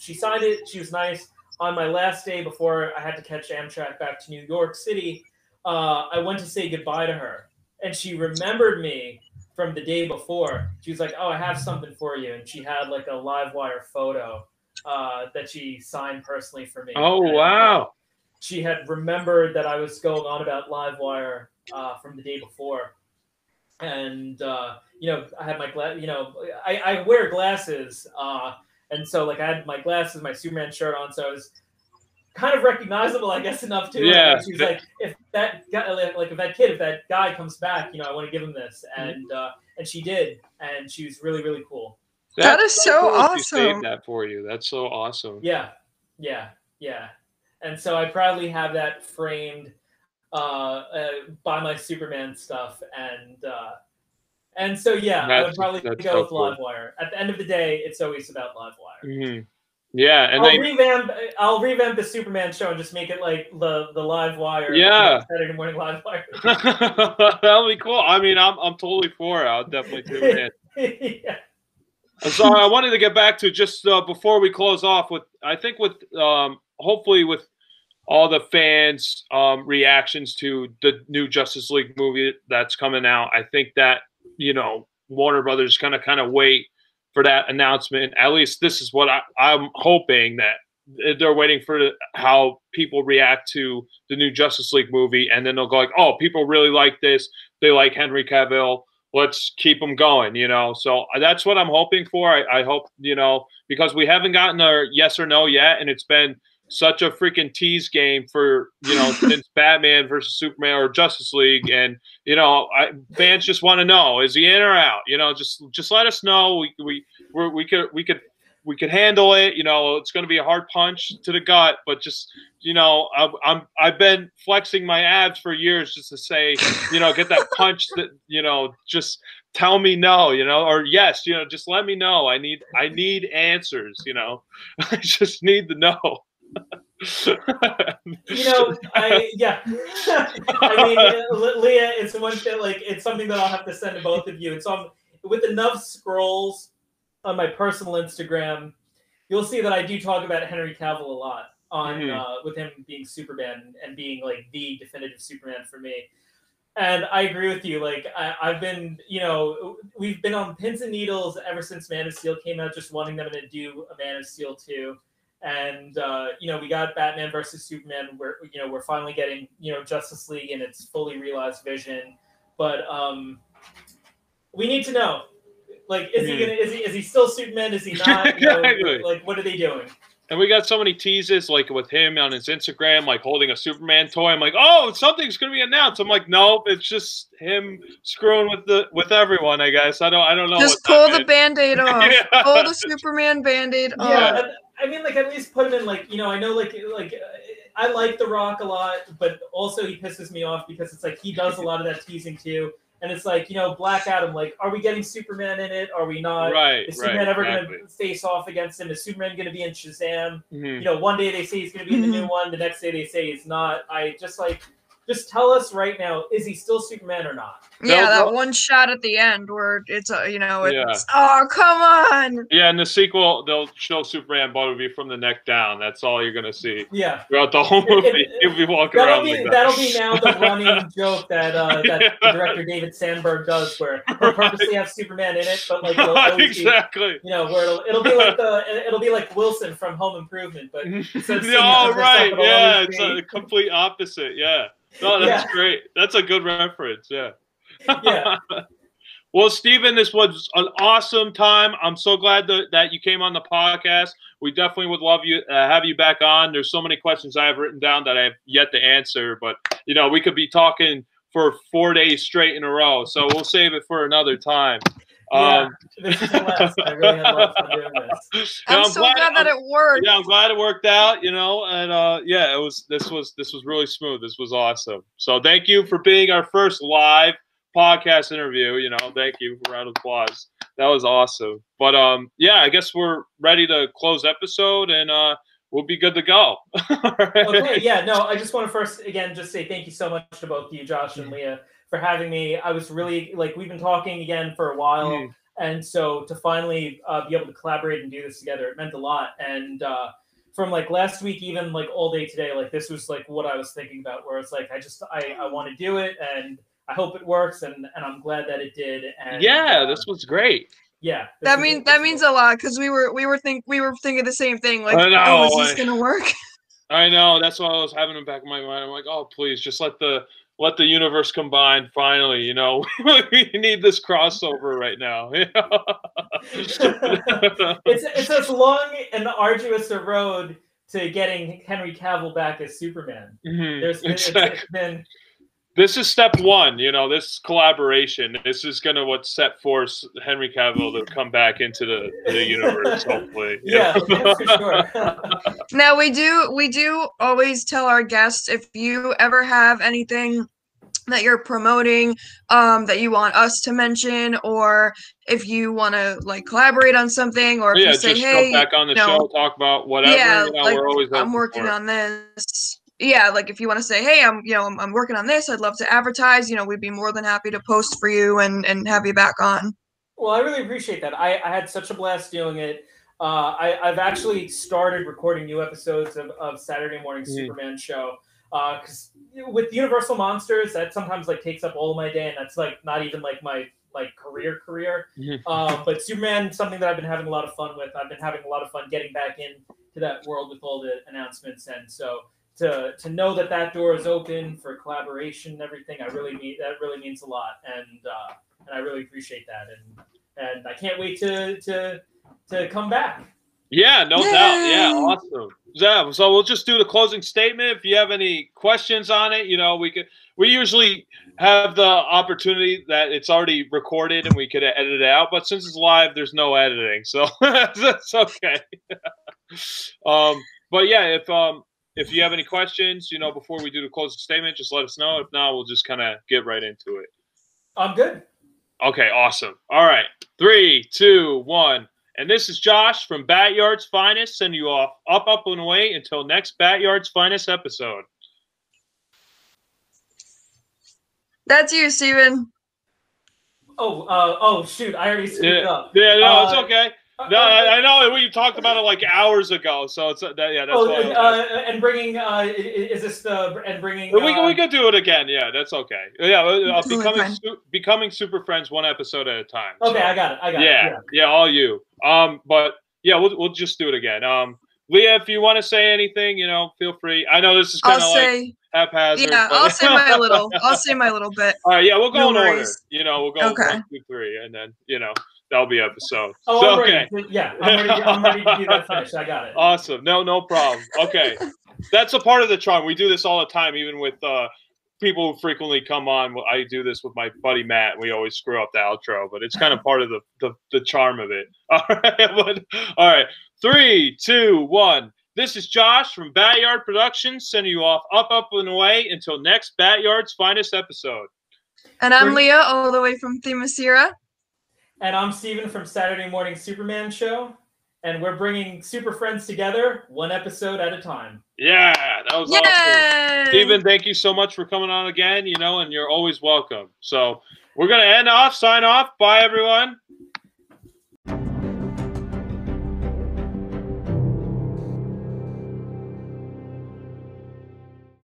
she signed it. She was nice. On my last day before I had to catch Amtrak back to New York City, uh, I went to say goodbye to her, and she remembered me from the day before. She was like, oh, I have something for you. And she had like a Livewire photo uh, that she signed personally for me. Oh, and, wow. Uh, she had remembered that I was going on about Livewire uh, from the day before. And, uh, you know, I had my, gla- you know, I, I wear glasses. Uh, and so like I had my glasses, my Superman shirt on. So I was kind of recognizable, I guess, enough too. Yeah. She was like, if that guy, like if that kid, if that guy comes back, you know, I want to give him this, and uh, and she did, and she was really, really cool. That, that is so cool awesome. She saved that for you. That's so awesome. Yeah, yeah, yeah. And so I proudly have that framed uh, uh, by my Superman stuff, and uh, and so yeah, that's, I would probably go so with cool. Livewire. At the end of the day, it's always about Livewire. Mm-hmm. Yeah, and I'll they, revamp. I'll revamp the Superman show and just make it like the the live wire. Yeah, Saturday Morning Live Wire. That'll be cool. I mean, I'm I'm totally for it. I'll definitely do it. Yeah. I'm sorry. I wanted to get back to just uh, before we close off with. I think with um hopefully with all the fans' um reactions to the new Justice League movie that's coming out. I think that you know Warner Brothers kind of kind of wait for that announcement. At least this is what I, I'm hoping, that they're waiting for how people react to the new Justice League movie, and then they'll go like, oh, people really like this. They like Henry Cavill. Let's keep them going, you know? So that's what I'm hoping for. I, I hope, you know, because we haven't gotten a yes or no yet, and it's been such a freaking tease game for, you know, since Batman versus Superman or Justice League. And, you know, I, fans just want to know, is he in or out? You know, just, just let us know. We, we, we're, we could, we could, we could handle it. You know, it's going to be a hard punch to the gut, but just, you know, I, I'm, I've been flexing my abs for years just to say, you know, get that punch that, you know, just tell me no, you know, or yes, you know, just let me know. I need, I need answers, you know, I just need to know. You know, I yeah. I mean, Le- Leah, it's one thing. Like, it's something that I'll have to send to both of you. It's on with enough scrolls on my personal Instagram. You'll see that I do talk about Henry Cavill a lot on mm-hmm. uh, with him being Superman and being like the definitive Superman for me. And I agree with you. Like, I, I've been, you know, we've been on pins and needles ever since Man of Steel came out, just wanting them to do a Man of Steel two. And, uh, you know, we got Batman versus Superman. We're, you know, we're finally getting, you know, Justice League in its fully realized vision. But um, we need to know, like, is mm. he gonna, is he, is he still Superman? Is he not? You know, exactly. Like, what are they doing? And we got so many teases, like, with him on his Instagram, like, holding a Superman toy. I'm like, oh, something's going to be announced. I'm like, no, it's just him screwing with the with everyone, I guess. I don't I don't know. Just pull the Band-Aid off. Yeah. Pull the Superman Band-Aid yeah. off. I mean, like, at least put it in, like, you know, I know, like, like I like The Rock a lot, but also he pisses me off because it's like he does a lot of that teasing too. And it's like, you know, Black Adam, like, are we getting Superman in it? Are we not? Right, Is Superman right, ever exactly. going to face off against him? Is Superman going to be in Shazam? Mm-hmm. You know, one day they say he's going to be in the new one. The next day they say he's not. I just like, just tell us right now, is he still Superman or not? Yeah, no, that no. one shot at the end where it's, uh, you know, it's, yeah. oh, come on. Yeah, in the sequel, they'll show Superman, but it'll be from the neck down. That's all you're going to see. Yeah. Throughout the whole movie, it, it, he'll be walking around be, like that. That'll be now the running joke that uh, that yeah. director David Sandberg does, where he'll purposely have Superman in it, but like, it'll always exactly. be, you know, where it'll, it'll be like the, it'll be like Wilson from Home Improvement, but all oh, right, stuff, yeah, it's be. a complete opposite, yeah. No, that's yeah. great. That's a good reference. Yeah. yeah. Well, Steven, this was an awesome time. I'm so glad that, that you came on the podcast. We definitely would love you uh, have you back on. There's so many questions I have written down that I have yet to answer, but you know, we could be talking for four days straight in a row. So we'll save it for another time. Yeah, um, this is the last. I really had lots of doing this. I'm, I'm so glad, glad that I'm, it worked. Yeah, I'm glad it worked out. You know, and uh, yeah, it was. This was this was really smooth. This was awesome. So thank you for being our first live podcast interview. You know, thank you. Round of applause. That was awesome. But um, yeah, I guess we're ready to close episode, and uh, we'll be good to go. Right. Okay. Yeah. No, I just want to first again just say thank you so much to both you, Josh and Leah, for having me. I was really like, we've been talking again for a while. Mm. And so to finally uh, be able to collaborate and do this together, it meant a lot. And uh, from like last week, even like all day today, like this was like what I was thinking about where it's like, I just, I, I want to do it and I hope it works. And, and I'm glad that it did. And yeah, uh, this was great. Yeah. That means, that means a lot. Cause we were, we were think we were thinking the same thing. Like, oh, is this going to work? I know. That's what I was having in the back of my mind. I'm like, oh, please just let the, Let the universe combine, finally, you know. We need this crossover right now. it's, it's as long and arduous a road to getting Henry Cavill back as Superman. Mm-hmm. There's been, exactly. it's, it's been... This is step one, you know, this collaboration. This is going to what set force Henry Cavill to come back into the, the universe, hopefully. Yeah, yeah for sure. Now, we do, we do always tell our guests, if you ever have anything that you're promoting um, that you want us to mention, or if you want to, like, collaborate on something, or if yeah, you say, hey, back on the no, show, talk about whatever. Yeah, you know, like, we're always I'm working on this. Yeah, like if you want to say, hey, I'm, you know, I'm, I'm working on this. I'd love to advertise. You know, we'd be more than happy to post for you and and have you back on. Well, I really appreciate that. I, I had such a blast doing it. Uh, I, I've actually started recording new episodes of, of Saturday Morning mm. Superman Show because uh, with Universal Monsters, that sometimes like takes up all of my day, and that's like not even like my like career career. Mm. Uh, but Superman, something that I've been having a lot of fun with. I've been having a lot of fun getting back into that world with all the announcements, and so. To, to know that that door is open for collaboration and everything, I really mean that really means a lot, and uh, and I really appreciate that, and and I can't wait to to to come back. Yeah, no Yay. doubt. Yeah, awesome. Yeah, so we'll just do the closing statement. If you have any questions on it, you know, we could we usually have the opportunity that it's already recorded and we could edit it out, but since it's live, there's no editing, so that's okay. um, but yeah, if um. If you have any questions, you know, before we do the closing statement, just let us know. If not, we'll just kind of get right into it. I'm good. Okay, awesome. All right. Three, two, one. And this is Josh from BatYard's Finest. Send you off up, up, and away until next BatYard's Finest episode. That's you, Steven. Oh, uh, oh, shoot. I already screwed yeah. up. Yeah, no, uh, it's okay. No, I, I know we talked about it like hours ago, so it's that, yeah. That's oh, why and, uh, and bringing uh, is this the and bringing? We uh, we could do it again. Yeah, that's okay. Yeah, uh, becoming su becoming super friends one episode at a time. Okay, so, I got it. I got yeah, it. Yeah, yeah, all you. Um, but yeah, we'll we'll just do it again. Um, Leah, if you want to say anything, you know, feel free. I know this is kind of like say, haphazard. Yeah, but I'll say my little. I'll say my little bit. All right, yeah, we'll go no in worries. order. You know, we'll go okay. one, two, three, and then you know. That'll be episode. Oh, so, I'm okay. ready. Yeah, I'm ready, I'm ready to do that finish. I got it. Awesome. No, no problem. Okay. That's a part of the charm. We do this all the time, even with uh, people who frequently come on. I do this with my buddy Matt. We always screw up the outro, but it's kind of part of the, the, the charm of it. All right. All right. Three, two, one. This is Josh from BatYard Productions sending you off up, up, and away until next BatYard's Finest episode. And I'm Leah, all the way from Themyscira. And I'm Steven from Saturday Morning Superman Show. And we're bringing super friends together one episode at a time. Yeah, that was Yay! Awesome. Steven, thank you so much for coming on again, you know, and you're always welcome. So we're going to end off, sign off. Bye, everyone.